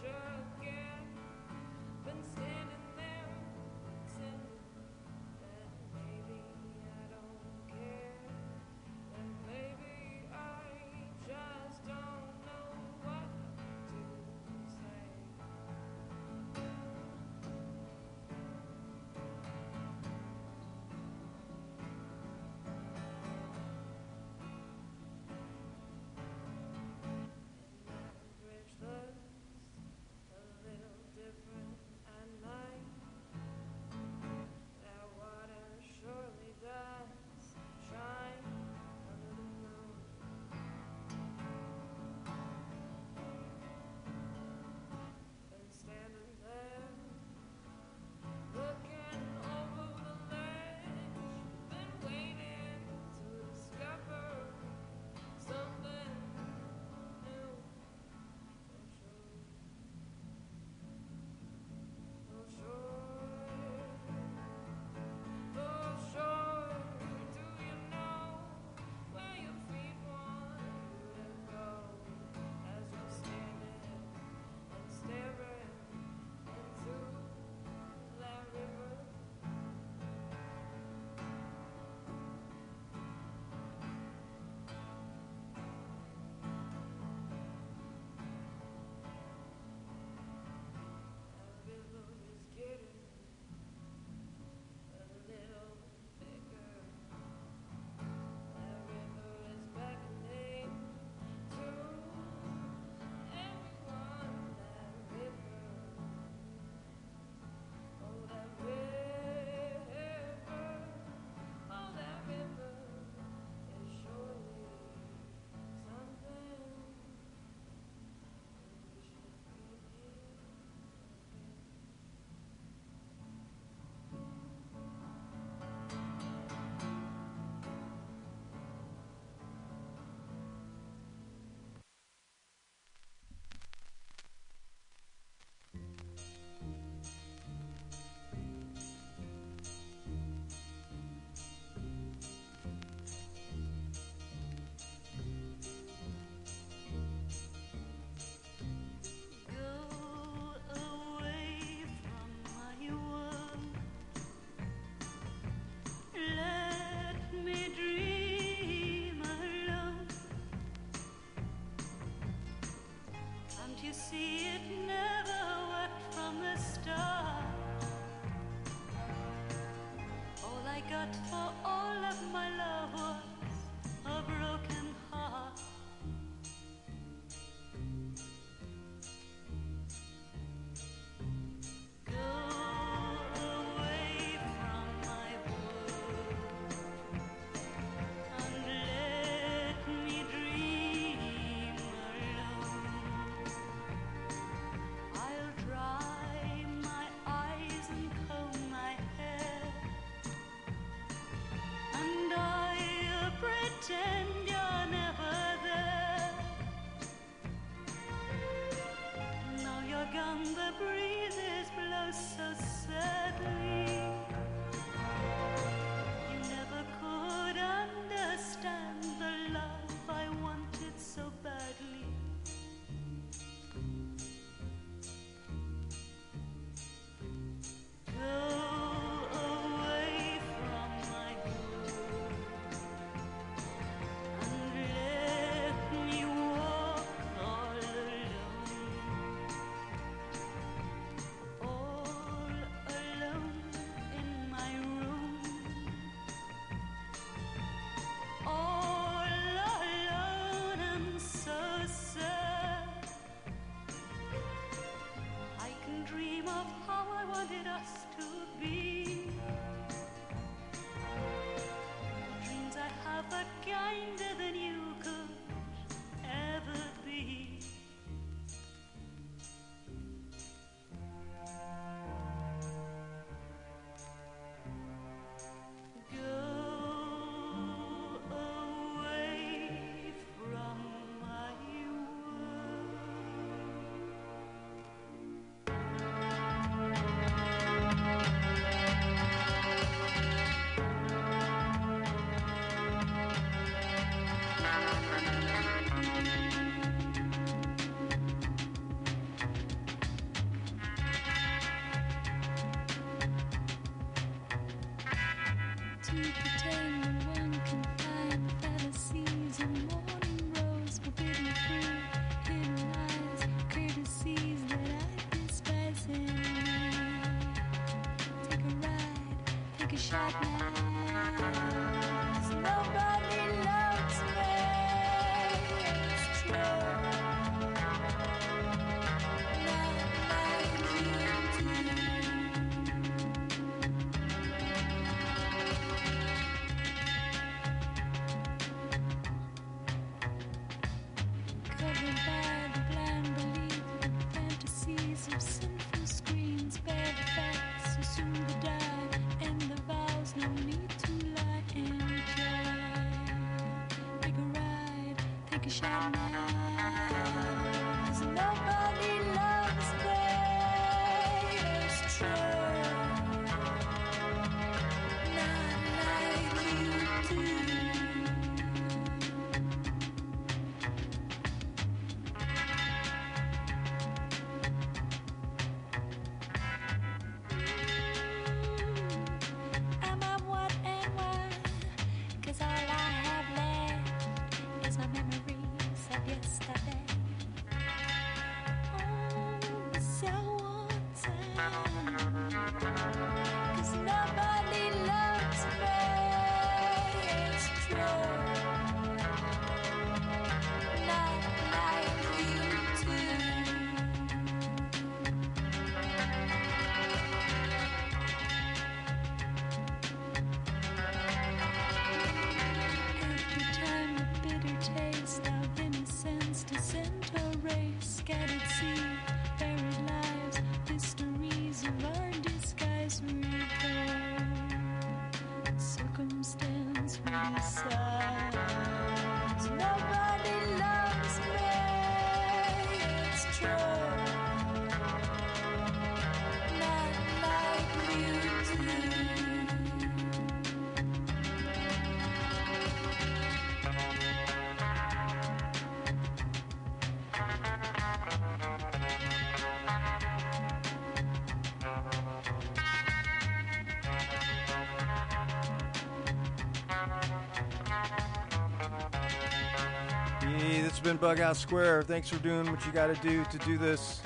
Been Bughouse Square. Thanks for doing what you got to do this.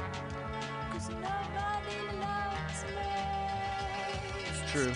It's true.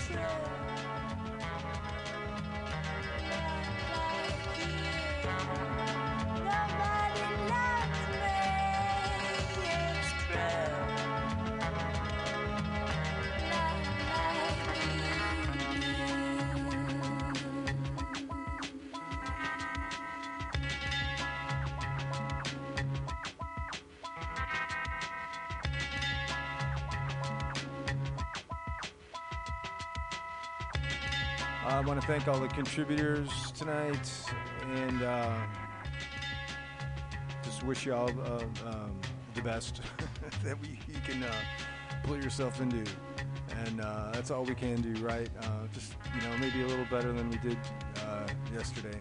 I want to thank all the contributors tonight, and just wish you all the best that you can put yourself into. And that's all we can do, right? Just, you know, maybe a little better than we did yesterday.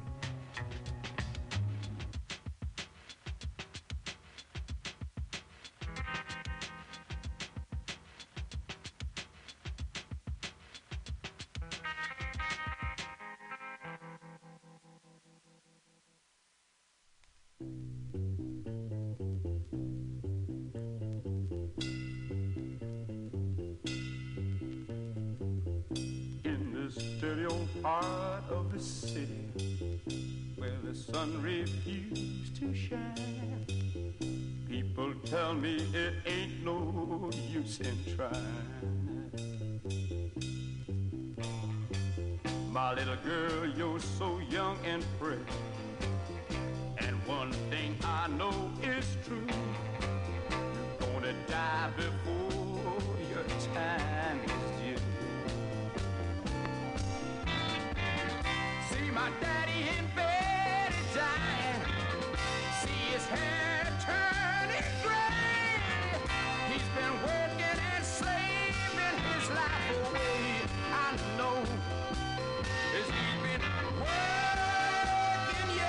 My little girl, you're so young and pretty, and one thing I know is true, you're gonna die before your time is due. See my daddy in bed is dying, see his hair turning gray, he's been working and saving his life away. I know, 'cause he's been working, yeah.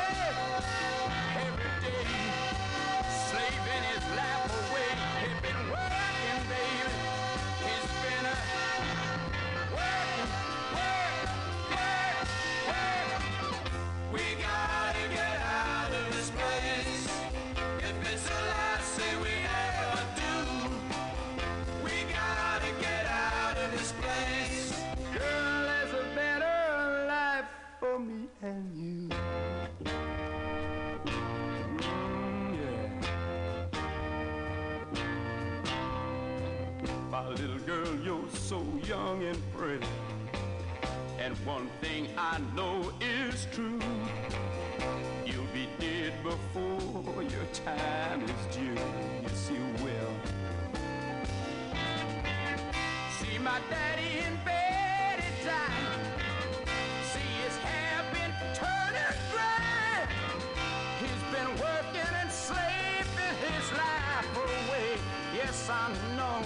My little girl, you're so young and pretty, and one thing I know is true, you'll be dead before your time is due. Yes, you will. See my daddy in bed at night, see his hair been turning gray. He's been working and slaving his life away. Yes, I know.